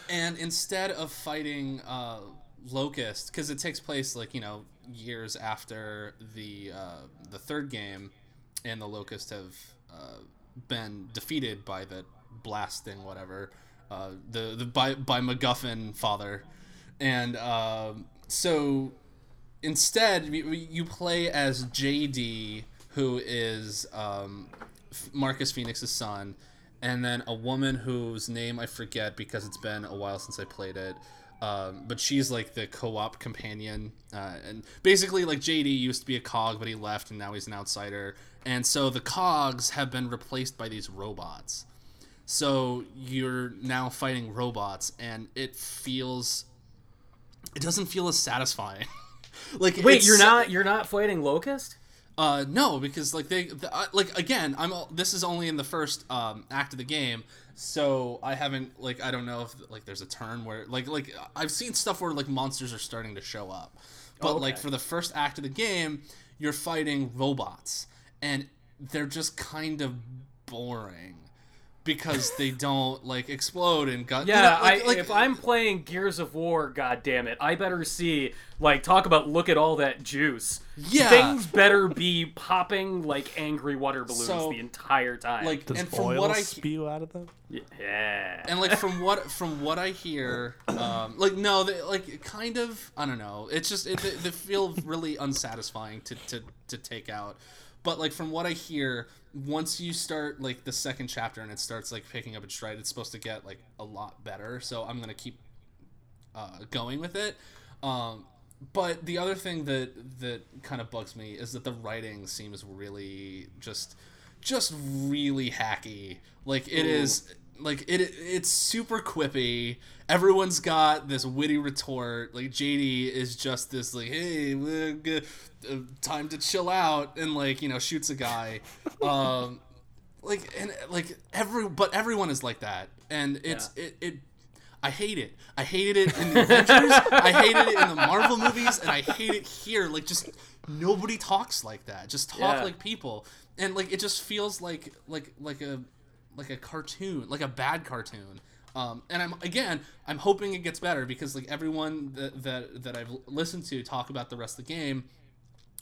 and instead of fighting uh, Locust, because it takes place, like, you know, years after the uh, the third game, and the Locust have uh, been defeated by the blast thing, whatever, uh, the the by by MacGuffin father, and uh, so. Instead, you play as J D, who is um, Marcus Phoenix's son, and then a woman whose name I forget because it's been a while since I played it. Um, but she's like the co-op companion, uh, and basically, like, J D used to be a cog, but he left, and now he's an outsider. And so the cogs have been replaced by these robots. So you're now fighting robots, and it feels, it doesn't feel as satisfying. Like, wait, you're not you're not fighting Locust? Uh, no, because like they the, uh, like again, I'm this is only in the first um, act of the game, so I haven't like I don't know if like there's a turn where like like I've seen stuff where like monsters are starting to show up, but oh, okay. like for the first act of the game, you're fighting robots and they're just kind of boring. Because they don't like explode and gut. Yeah, you know, like, I, like, if I'm playing Gears of War, goddammit, I better see like talk about look at all that juice. Yeah, things better be popping like angry water balloons so, the entire time. Like, does and from oil what I spew out of them? Yeah, and like from what from what I hear, um, like no, they, like kind of I don't know. It's just it, they, they feel really unsatisfying to, to to take out. But like from what I hear. Once you start like the second chapter and it starts like picking up its stride, it's supposed to get like a lot better. So I'm gonna keep uh, going with it. Um, but the other thing that that kind of bugs me is that the writing seems really just just really hacky. Like it Ooh. is like it it's super quippy. Everyone's got this witty retort. Like J D is just this like, hey, we're good. Uh, time to chill out, and like, you know, shoots a guy. um, like and like every but everyone is like that, and it's yeah. it it. I hate it. I hated it in the Avengers. I hated it in the Marvel movies, and I hate it here. Like, just nobody talks like that. Just talk yeah. like people, and like it just feels like like like a like a cartoon, like a bad cartoon. Um, and I'm again, I'm hoping it gets better because like everyone that that that I've listened to talk about the rest of the game,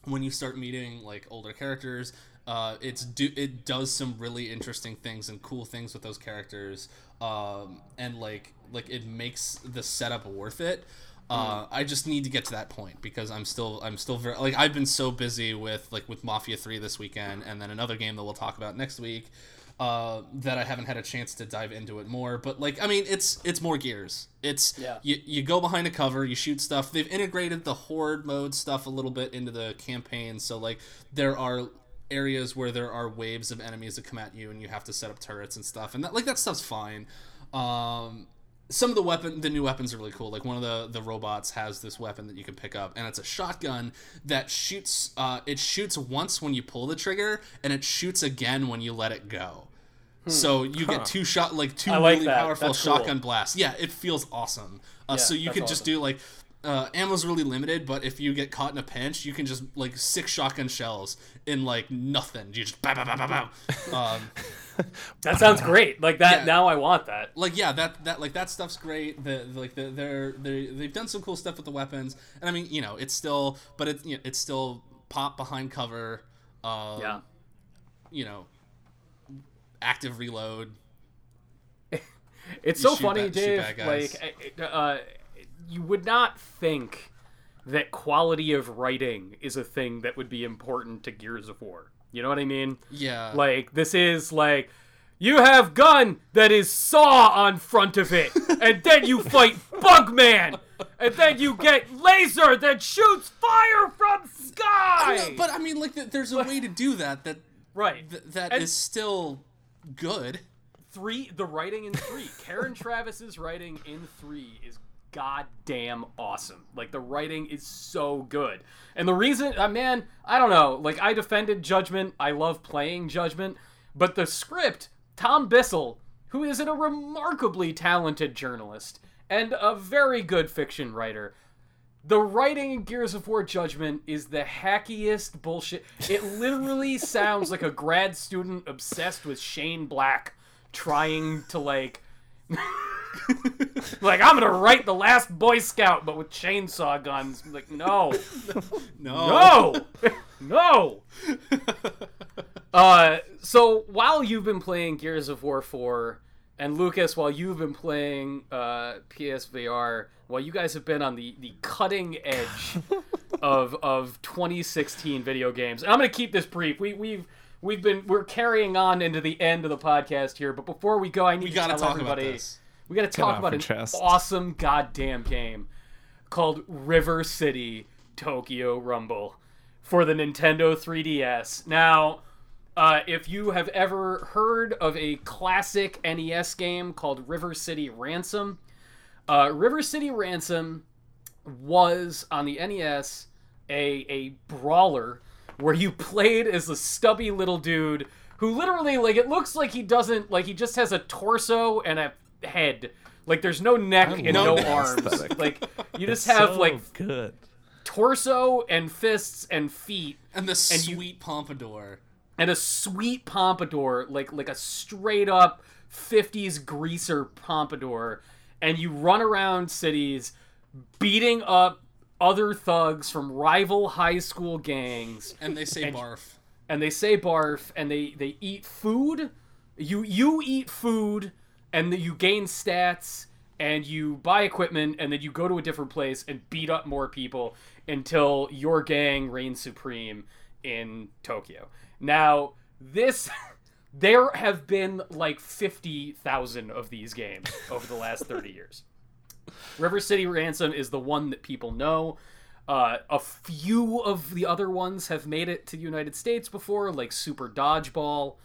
when you start meeting like older characters, uh, it's do it does some really interesting things and cool things with those characters. Um, and like. Like it makes the setup worth it. Uh, mm. I just need to get to that point because I'm still I'm still very like I've been so busy with like with Mafia three this weekend and then another game that we'll talk about next week uh, that I haven't had a chance to dive into it more. But like I mean it's it's more Gears. It's yeah. you you go behind a cover, you shoot stuff. They've integrated the horde mode stuff a little bit into the campaign, so like there are areas where there are waves of enemies that come at you and you have to set up turrets and stuff, and that like that stuff's fine. Um, Some of the weapon, the new weapons are really cool. Like one of the, the robots has this weapon that you can pick up, and it's a shotgun that shoots. Uh, it shoots once when you pull the trigger, and it shoots again when you let it go. Hmm. So you huh. get two shot, like two I like really that. powerful that's shotgun cool. blasts. Yeah, it feels awesome. Uh, yeah, so you can awesome. just do like uh, ammo's really limited, but if you get caught in a pinch, you can just like six shotgun shells in like nothing. You just bow, bow, bow, bow, bow. Um, that sounds great. Like that. Yeah. Now I want that. Like yeah, that that like that stuff's great. The, the like the, they're they they've done some cool stuff with the weapons. And I mean, you know, it's still, but it's you know, it's still pop behind cover. Um, yeah. You know, active reload. It's you so funny, that, Dave. Like uh, you would not think that quality of writing is a thing that would be important to Gears of War. You know what I mean? Yeah. Like, this is like, you have gun that is saw on front of it, and then you fight Bugman, and then you get laser that shoots fire from sky! I know, but, I mean, like, there's a but, way to do that that, right. th- that and is still good. Three, the writing in three. Karen Travis's writing in three is goddamn awesome. Like, the writing is so good, and the reason uh, man I don't know, like, I defended Judgment, I love playing Judgment, but the script, Tom Bissell, who is a remarkably talented journalist and a very good fiction writer, the writing in Gears of War Judgment is the hackiest bullshit. It literally sounds like a grad student obsessed with Shane Black trying to like like, I'm gonna write The Last Boy Scout, but with chainsaw guns. I'm like, no, no, no. no. uh, so while you've been playing Gears of War four, and Lucas, while you've been playing uh, P S V R, while you guys have been on the, the cutting edge of of twenty sixteen video games, and I'm gonna keep this brief. We we've. We've been we're carrying on into the end of the podcast here, but before we go, I need we to gotta tell talk everybody about this. We got to talk about an chest. awesome goddamn game called River City Tokyo Rumble for the Nintendo three D S. Now, uh, if you have ever heard of a classic N E S game called River City Ransom, uh, River City Ransom was on the N E S a a brawler where you played as a stubby little dude who literally, like, it looks like he doesn't, like, he just has a torso and a head. Like, there's no neck and no arms. Aesthetic. Like, you just it's have, so like, good. torso and fists and feet. And the and sweet you, pompadour. And a sweet pompadour, like, like a straight-up fifties greaser pompadour. And you run around cities beating up other thugs from rival high school gangs, and they say and, barf and they say barf and they they eat food. You you eat food, and you gain stats, and you buy equipment, and then you go to a different place and beat up more people until your gang reigns supreme in Tokyo. Now this there have been like fifty thousand of these games over the last thirty years. River City Ransom is the one that people know. Uh, a few of the other ones have made it to the United States before, like Super Dodgeball.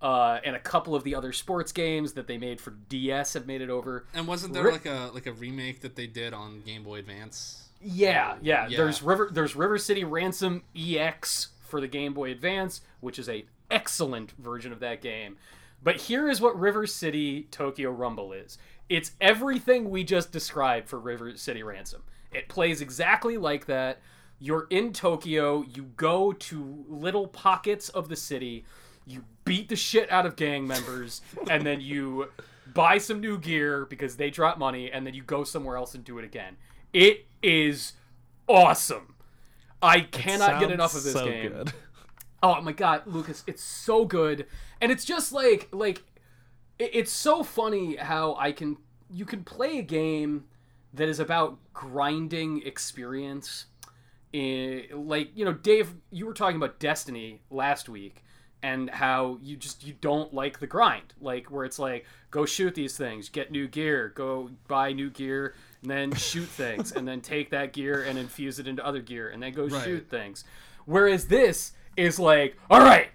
uh, and a couple of the other sports games that they made for D S have made it over. And wasn't there Ri- like a like a remake that they did on Game Boy Advance? Yeah, yeah, yeah. There's River there's River City Ransom E X for the Game Boy Advance, which is a excellent version of that game. But here is what River City Tokyo Rumble is. It's everything we just described for River City Ransom. It plays exactly like that. You're in Tokyo, you go to little pockets of the city, you beat the shit out of gang members, and then you buy some new gear because they drop money, and then you go somewhere else and do it again. It is awesome. I cannot get enough of this so game. Good. Oh my God, Lucas, it's so good. And it's just like, like, it's so funny how I can, you can play a game that is about grinding experience. It, like, you know, Dave, you were talking about Destiny last week and how you just, you don't like the grind. Like, where it's like, go shoot these things, get new gear, go buy new gear, and then shoot things, and then take that gear and infuse it into other gear, and then go right. shoot things. Whereas this is like, all right,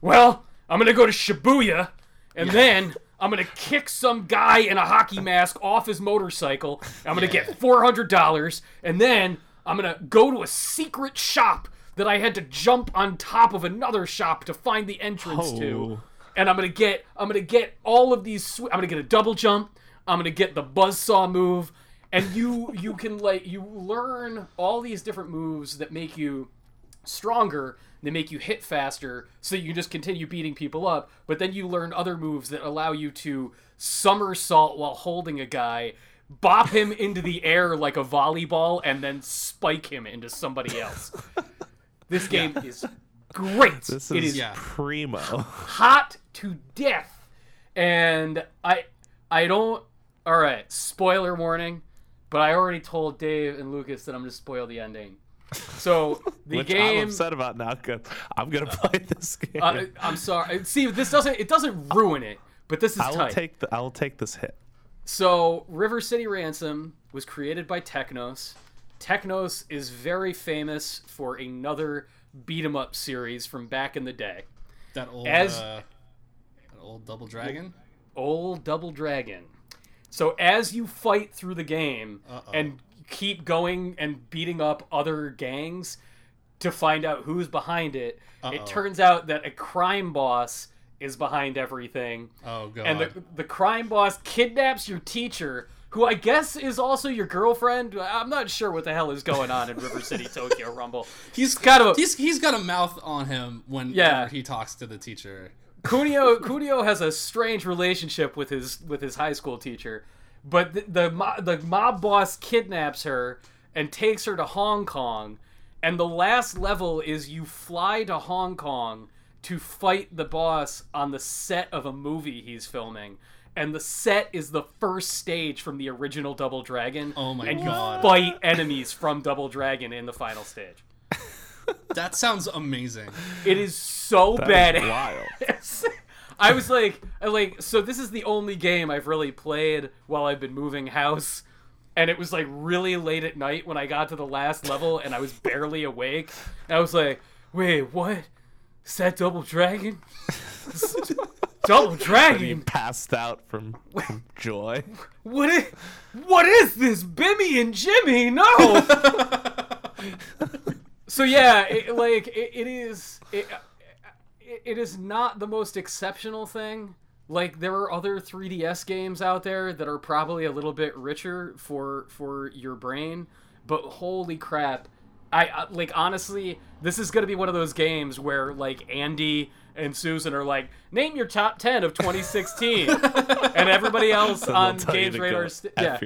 well, I'm going to go to Shibuya, and yeah. then I'm going to kick some guy in a hockey mask off his motorcycle, I'm going to yeah. get four hundred dollars, and then I'm going to go to a secret shop that I had to jump on top of another shop to find the entrance oh. to, and I'm going to get I'm going to get all of these, sw- I'm going to get a double jump, I'm going to get the buzzsaw move, and you you can, like, you learn all these different moves that make you stronger. They make you hit faster, so you can just continue beating people up. But then you learn other moves that allow you to somersault while holding a guy, bop him into the air like a volleyball, and then spike him into somebody else. This game yeah. is great. This is, it is yeah. primo. Hot to death. And I, I don't... All right, spoiler warning, but I already told Dave and Lucas that I'm going to spoil the ending. So the Which game I'm upset about now because I'm gonna play this game. Uh, I'm sorry. See, this doesn't it doesn't ruin it, but this is I'll tight. Take the, I'll take this hit. So River City Ransom was created by Technos. Technos is very famous for another beat 'em up series from back in the day. That old, as, uh, that old Double Dragon. Old Double Dragon. So as you fight through the game Uh-oh. and keep going and beating up other gangs to find out who's behind it. Uh-oh. It turns out that a crime boss is behind everything. Oh, God. And the, the crime boss kidnaps your teacher, who I guess is also your girlfriend. I'm not sure what the hell is going on in River City Tokyo Rumble. He's kind of a, he's he's got a mouth on him when yeah. he talks to the teacher. Kunio Kunio has a strange relationship with his with his high school teacher. But the, the the mob boss kidnaps her and takes her to Hong Kong. And the last level is you fly to Hong Kong to fight the boss on the set of a movie he's filming. And the set is the first stage from the original Double Dragon. Oh my and God. And you fight enemies from Double Dragon in the final stage. That sounds amazing. It is so that badass. Is wild. I was like, like, so this is the only game I've really played while I've been moving house, and it was like really late at night when I got to the last level, and I was barely awake, and I was like, wait, what? Is that Double Dragon? Double Dragon? And you passed out from, from joy. What is, what is this, Bimmy and Jimmy? No! So yeah, it, like, it, it is... It, It is not the most exceptional thing. Like, there are other three D S games out there that are probably a little bit richer for for your brain, but holy crap. I, like, honestly, this is going to be one of those games where, like, Andy and Susan are like, name your top ten of twenty sixteen. And everybody else so on GamesRadar st- yeah.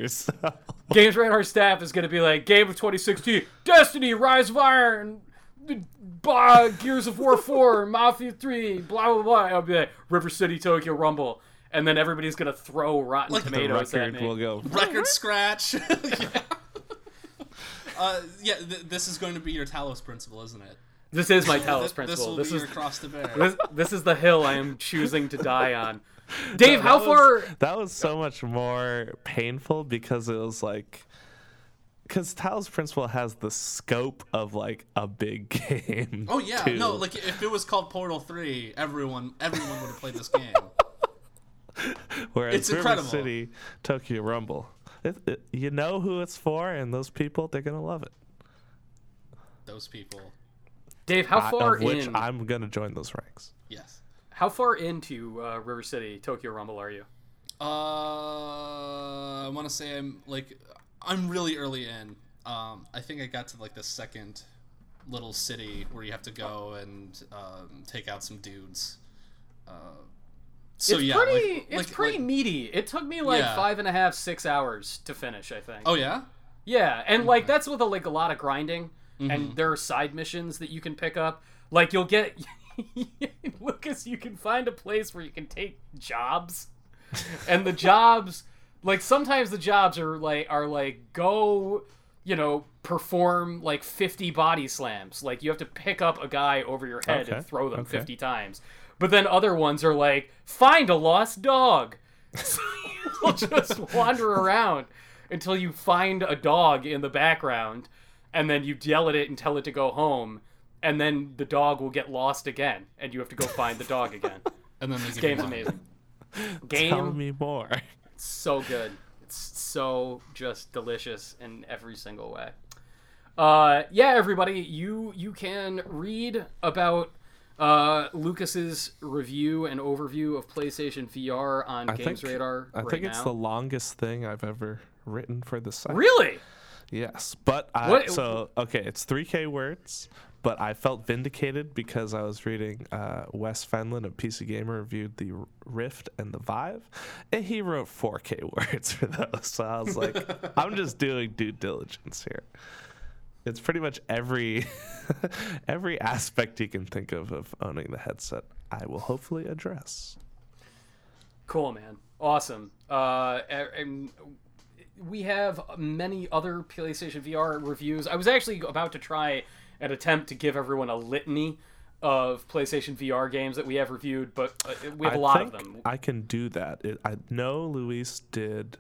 GamesRadar staff is going to be like, game of twenty sixteen, Destiny, Rise of Iron, Bah, Gears of War four, Mafia three, blah blah blah. I'll be like River City Tokyo Rumble, and then everybody's gonna throw Rotten like Tomatoes at me. Will go. Record scratch. yeah, uh, yeah th- this is going to be your Talos principle, isn't it? This is my Talos principle. This will this be is, your cross to bear. This, this is the hill I am choosing to die on. Dave, no, how far? Was, that was so much more painful because it was like. because Talos Principle has the scope of like a big game. Oh yeah, too. No, like if it was called Portal three, everyone everyone would have played this game. Whereas it's River incredible. City Tokyo Rumble, it, it, you know who it's for, and those people, they're gonna love it. Those people, Dave. How far in? Of which in... I'm gonna join those ranks. Yes. How far into uh, River City Tokyo Rumble are you? Uh, I want to say I'm like I'm really early in. Um, I think I got to like the second little city where you have to go and um, take out some dudes. Uh, so it's yeah, pretty, like, it's like, pretty like, meaty. It took me like yeah. five and a half, six hours to finish. I think. Oh yeah. Yeah, and okay. like that's with a, like a lot of grinding, mm-hmm. and there are side missions that you can pick up. Like you'll get. Lucas, you can find a place where you can take jobs, and the jobs, like sometimes the jobs are like are like go, you know, perform like fifty body slams. Like you have to pick up a guy over your head okay. and throw them okay. fifty times. But then other ones are like find a lost dog. So you'll just wander around until you find a dog in the background, and then you yell at it and tell it to go home. And then the dog will get lost again, and you have to go find the dog again. And then this game's amazing. Game, tell me more. It's so good. It's so just delicious in every single way. Uh, yeah, everybody, you you can read about uh, Lucas's review and overview of PlayStation V R on I Games think, Radar. I right think it's now. The longest thing I've ever written for the site. Really? Yes, but I, what? so okay, it's three K words. But I felt vindicated because I was reading uh, Wes Fenlon of P C Gamer reviewed the Rift and the Vive, and he wrote four K words for those. So I was like, I'm just doing due diligence here. It's pretty much every every aspect you can think of of owning the headset, I will hopefully address. Cool, man. Awesome. Uh, and we have many other PlayStation V R reviews. I was actually about to try... an attempt to give everyone a litany of PlayStation V R games that we have reviewed, but uh, we have I a lot think of them. I can do that. It, I know Luis did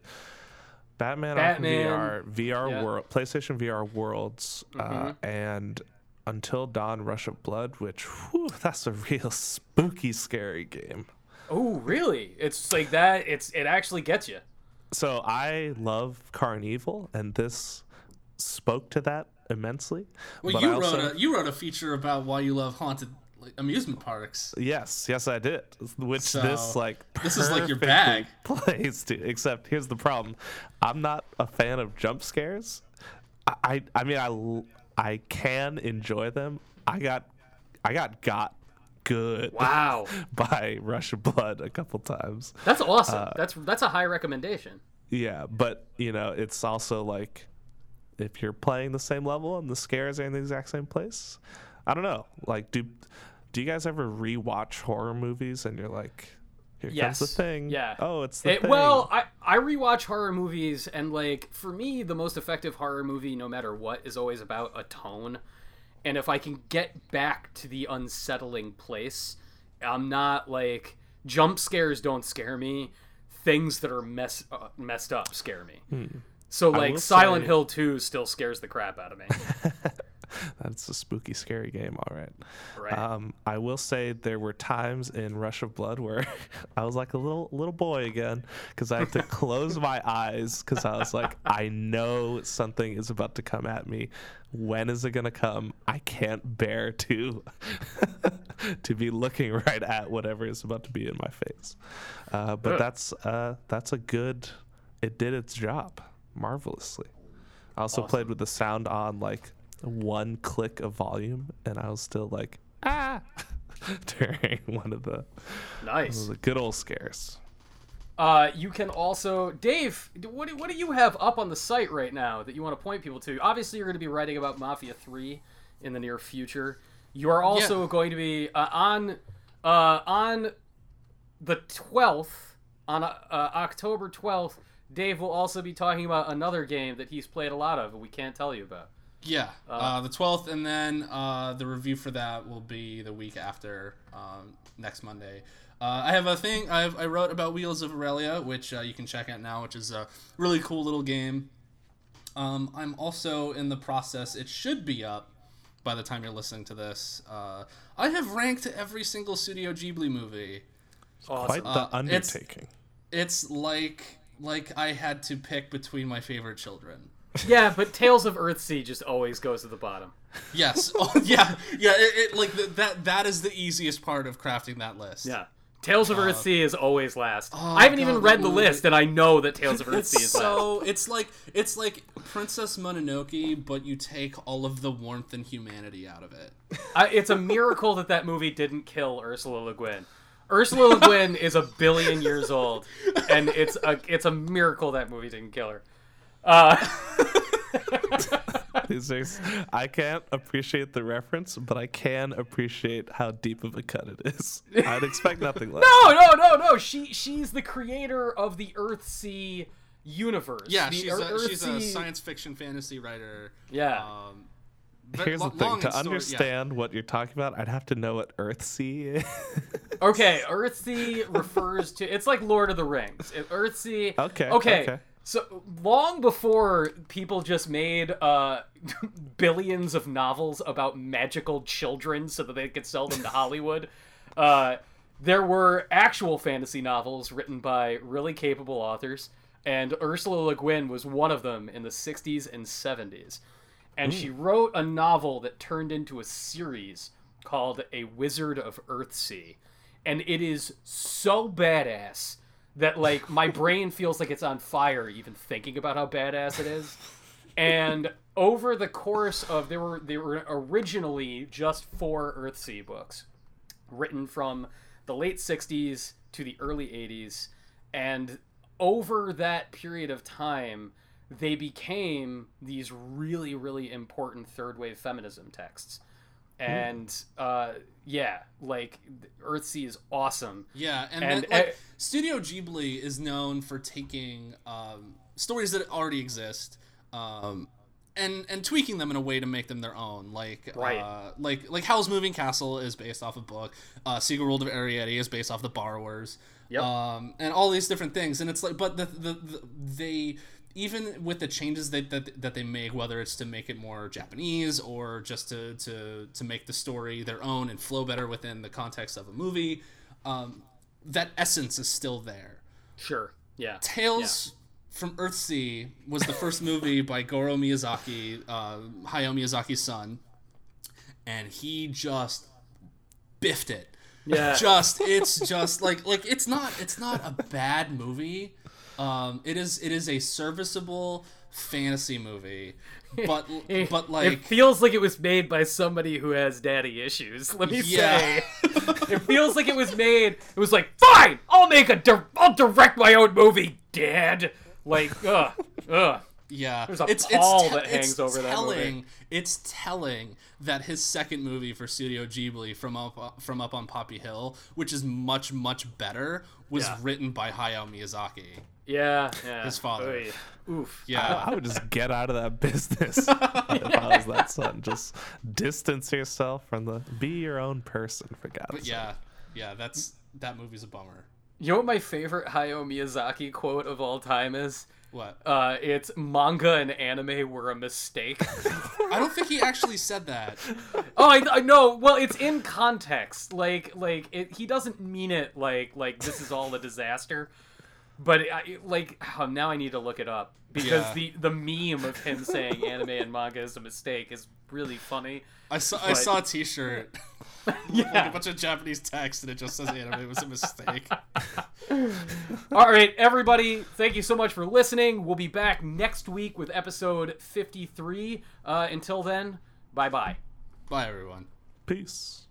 Batman, Batman. Arkham V R, V R yeah. World, PlayStation V R Worlds, mm-hmm. uh, and Until Dawn: Rush of Blood, which whew, that's a real spooky, scary game. Oh, really? It's like that. It's it actually gets you. So I love Carnival, and this spoke to that. Immensely. Well, but you also, wrote a you wrote a feature about why you love haunted like, amusement parks. Yes, yes, I did. Which so, this like this is like your bag plays to. Except here's the problem: I'm not a fan of jump scares. I I, I mean I I can enjoy them. I got I got got good. Wow. By Rush of Blood a couple times. That's awesome. Uh, that's that's a high recommendation. Yeah, but you know it's also like. If you're playing the same level and the scares are in the exact same place, I don't know. Like, do do you guys ever rewatch horror movies and you're like, here yes. comes the thing? Yeah. Oh, it's the it, thing. Well, I, I rewatch horror movies and, like, for me, the most effective horror movie, no matter what, is always about a tone. And if I can get back to the unsettling place, I'm not, like, jump scares don't scare me. Things that are mess, uh, messed up scare me. Hmm. So, like, Silent say, Hill two still scares the crap out of me. That's a spooky, scary game, all right. Right. Um, I will say there were times in Rush of Blood where I was like a little little boy again because I had to close my eyes because I was like, I know something is about to come at me. When is it going to come? I can't bear to to be looking right at whatever is about to be in my face. Uh, but yeah. that's uh, that's a good – it did its job. Marvelously. I also awesome. Played with the sound on like one click of volume, and I was still like ah during one of the nice one of the good old scares. Uh, you can also Dave, what do, what do you have up on the site right now that you want to point people to? Obviously, you're going to be writing about Mafia three in the near future. You are also yeah. going to be uh, on uh, on the twelfth on uh, October twelfth. Dave will also be talking about another game that he's played a lot of, but we can't tell you about. Yeah, uh, uh, the twelfth, and then uh, the review for that will be the week after, um, next Monday. Uh, I have a thing I've, I wrote about Wheels of Aurelia, which uh, you can check out now, which is a really cool little game Um, I'm also in the process, it should be up by the time you're listening to this. Uh, I have ranked every single Studio Ghibli movie. Awesome. Quite the uh, undertaking. It's, it's like like I had to pick between my favorite children. Yeah, but Tales of Earthsea just always goes to the bottom. Yes. Oh, yeah. Yeah. It, it like the, that. That is the easiest part of crafting that list. Yeah. Tales of uh, Earthsea is always last. Oh, I haven't God, even read the movie. list, and I know that Tales of Earthsea is so, last. It's like it's like Princess Mononoke, but you take all of the warmth and humanity out of it. I, it's a miracle that that movie didn't kill Ursula Le Guin. Ursula Le Guin is a billion years old, and it's a it's a miracle that movie didn't kill her. Uh, I can't appreciate the reference, but I can appreciate how deep of a cut it is. I'd expect nothing less. No, no, no, no. She she's the creator of the Earthsea universe. Yeah, the she's, Earth, a, she's Earthsea... a science fiction fantasy writer. Yeah. Um, Here's the thing: to understand story, yeah. what you're talking about, I'd have to know what Earthsea is. Okay, Earthsea refers to it's like Lord of the Rings. Earthsea. Okay. Okay. okay. So, long before people just made uh, billions of novels about magical children so that they could sell them to Hollywood, uh, there were actual fantasy novels written by really capable authors, and Ursula Le Guin was one of them in the sixties and seventies. And mm. she wrote a novel that turned into a series called A Wizard of Earthsea, and it is so badass that, like, my brain feels like it's on fire even thinking about how badass it is. And over the course of... There were there were originally just four Earthsea books written from the late sixties to the early eighties. And over that period of time, they became these really, really important third-wave feminism texts. And uh, yeah, like Earthsea is awesome. Yeah, and, and that, like, I, Studio Ghibli is known for taking um, stories that already exist, um, and and tweaking them in a way to make them their own. Like right. uh, like like Howl's Moving Castle is based off a book. Uh, Sigurd of Arrietty is based off The Borrowers. Yep. Um, and all these different things, and it's like, but the the, the they. Even with the changes that, that that they make, whether it's to make it more Japanese or just to to, to make the story their own and flow better within the context of a movie, um, that essence is still there. Sure, yeah. Tales yeah. from Earthsea was the first movie by Goro Miyazaki, uh, Hayao Miyazaki's son, and he just biffed it. Yeah. Just, it's just like, like it's not it's not a bad movie. Um, it is it is a serviceable fantasy movie, but it, but like it feels like it was made by somebody who has daddy issues. Let me yeah. say, it feels like it was made. It was like, fine, I'll make a di- I'll direct my own movie, Dad. Like, ugh, ugh. Yeah, there's a it's, pall it's te- that hangs it's over telling, that movie. It's telling that his second movie for Studio Ghibli, from up from up on Poppy Hill, which is much much better, was yeah. written by Hayao Miyazaki. Yeah, yeah. His father. Oy. Oof. Yeah. I, I would just get out of that business if I was that son. Just distance yourself from the. Be your own person, for God's sake. Yeah, yeah. That's that movie's a bummer. You know what my favorite Hayao Miyazaki quote of all time is? What? Uh, it's manga and anime were a mistake. I don't think he actually said that. Oh, I know. Well, it's in context. Like, like it, he doesn't mean it. Like, like this is all a disaster. But I, like, oh, now I need to look it up because yeah. the the meme of him saying anime and manga is a mistake is really funny. I saw but... I saw a T-shirt. Yeah. Like a bunch of Japanese text, and it just says anime was a mistake. All right, everybody, thank you so much for listening. We'll be back next week with episode fifty-three. Uh, until then, bye-bye. Bye, everyone. Peace.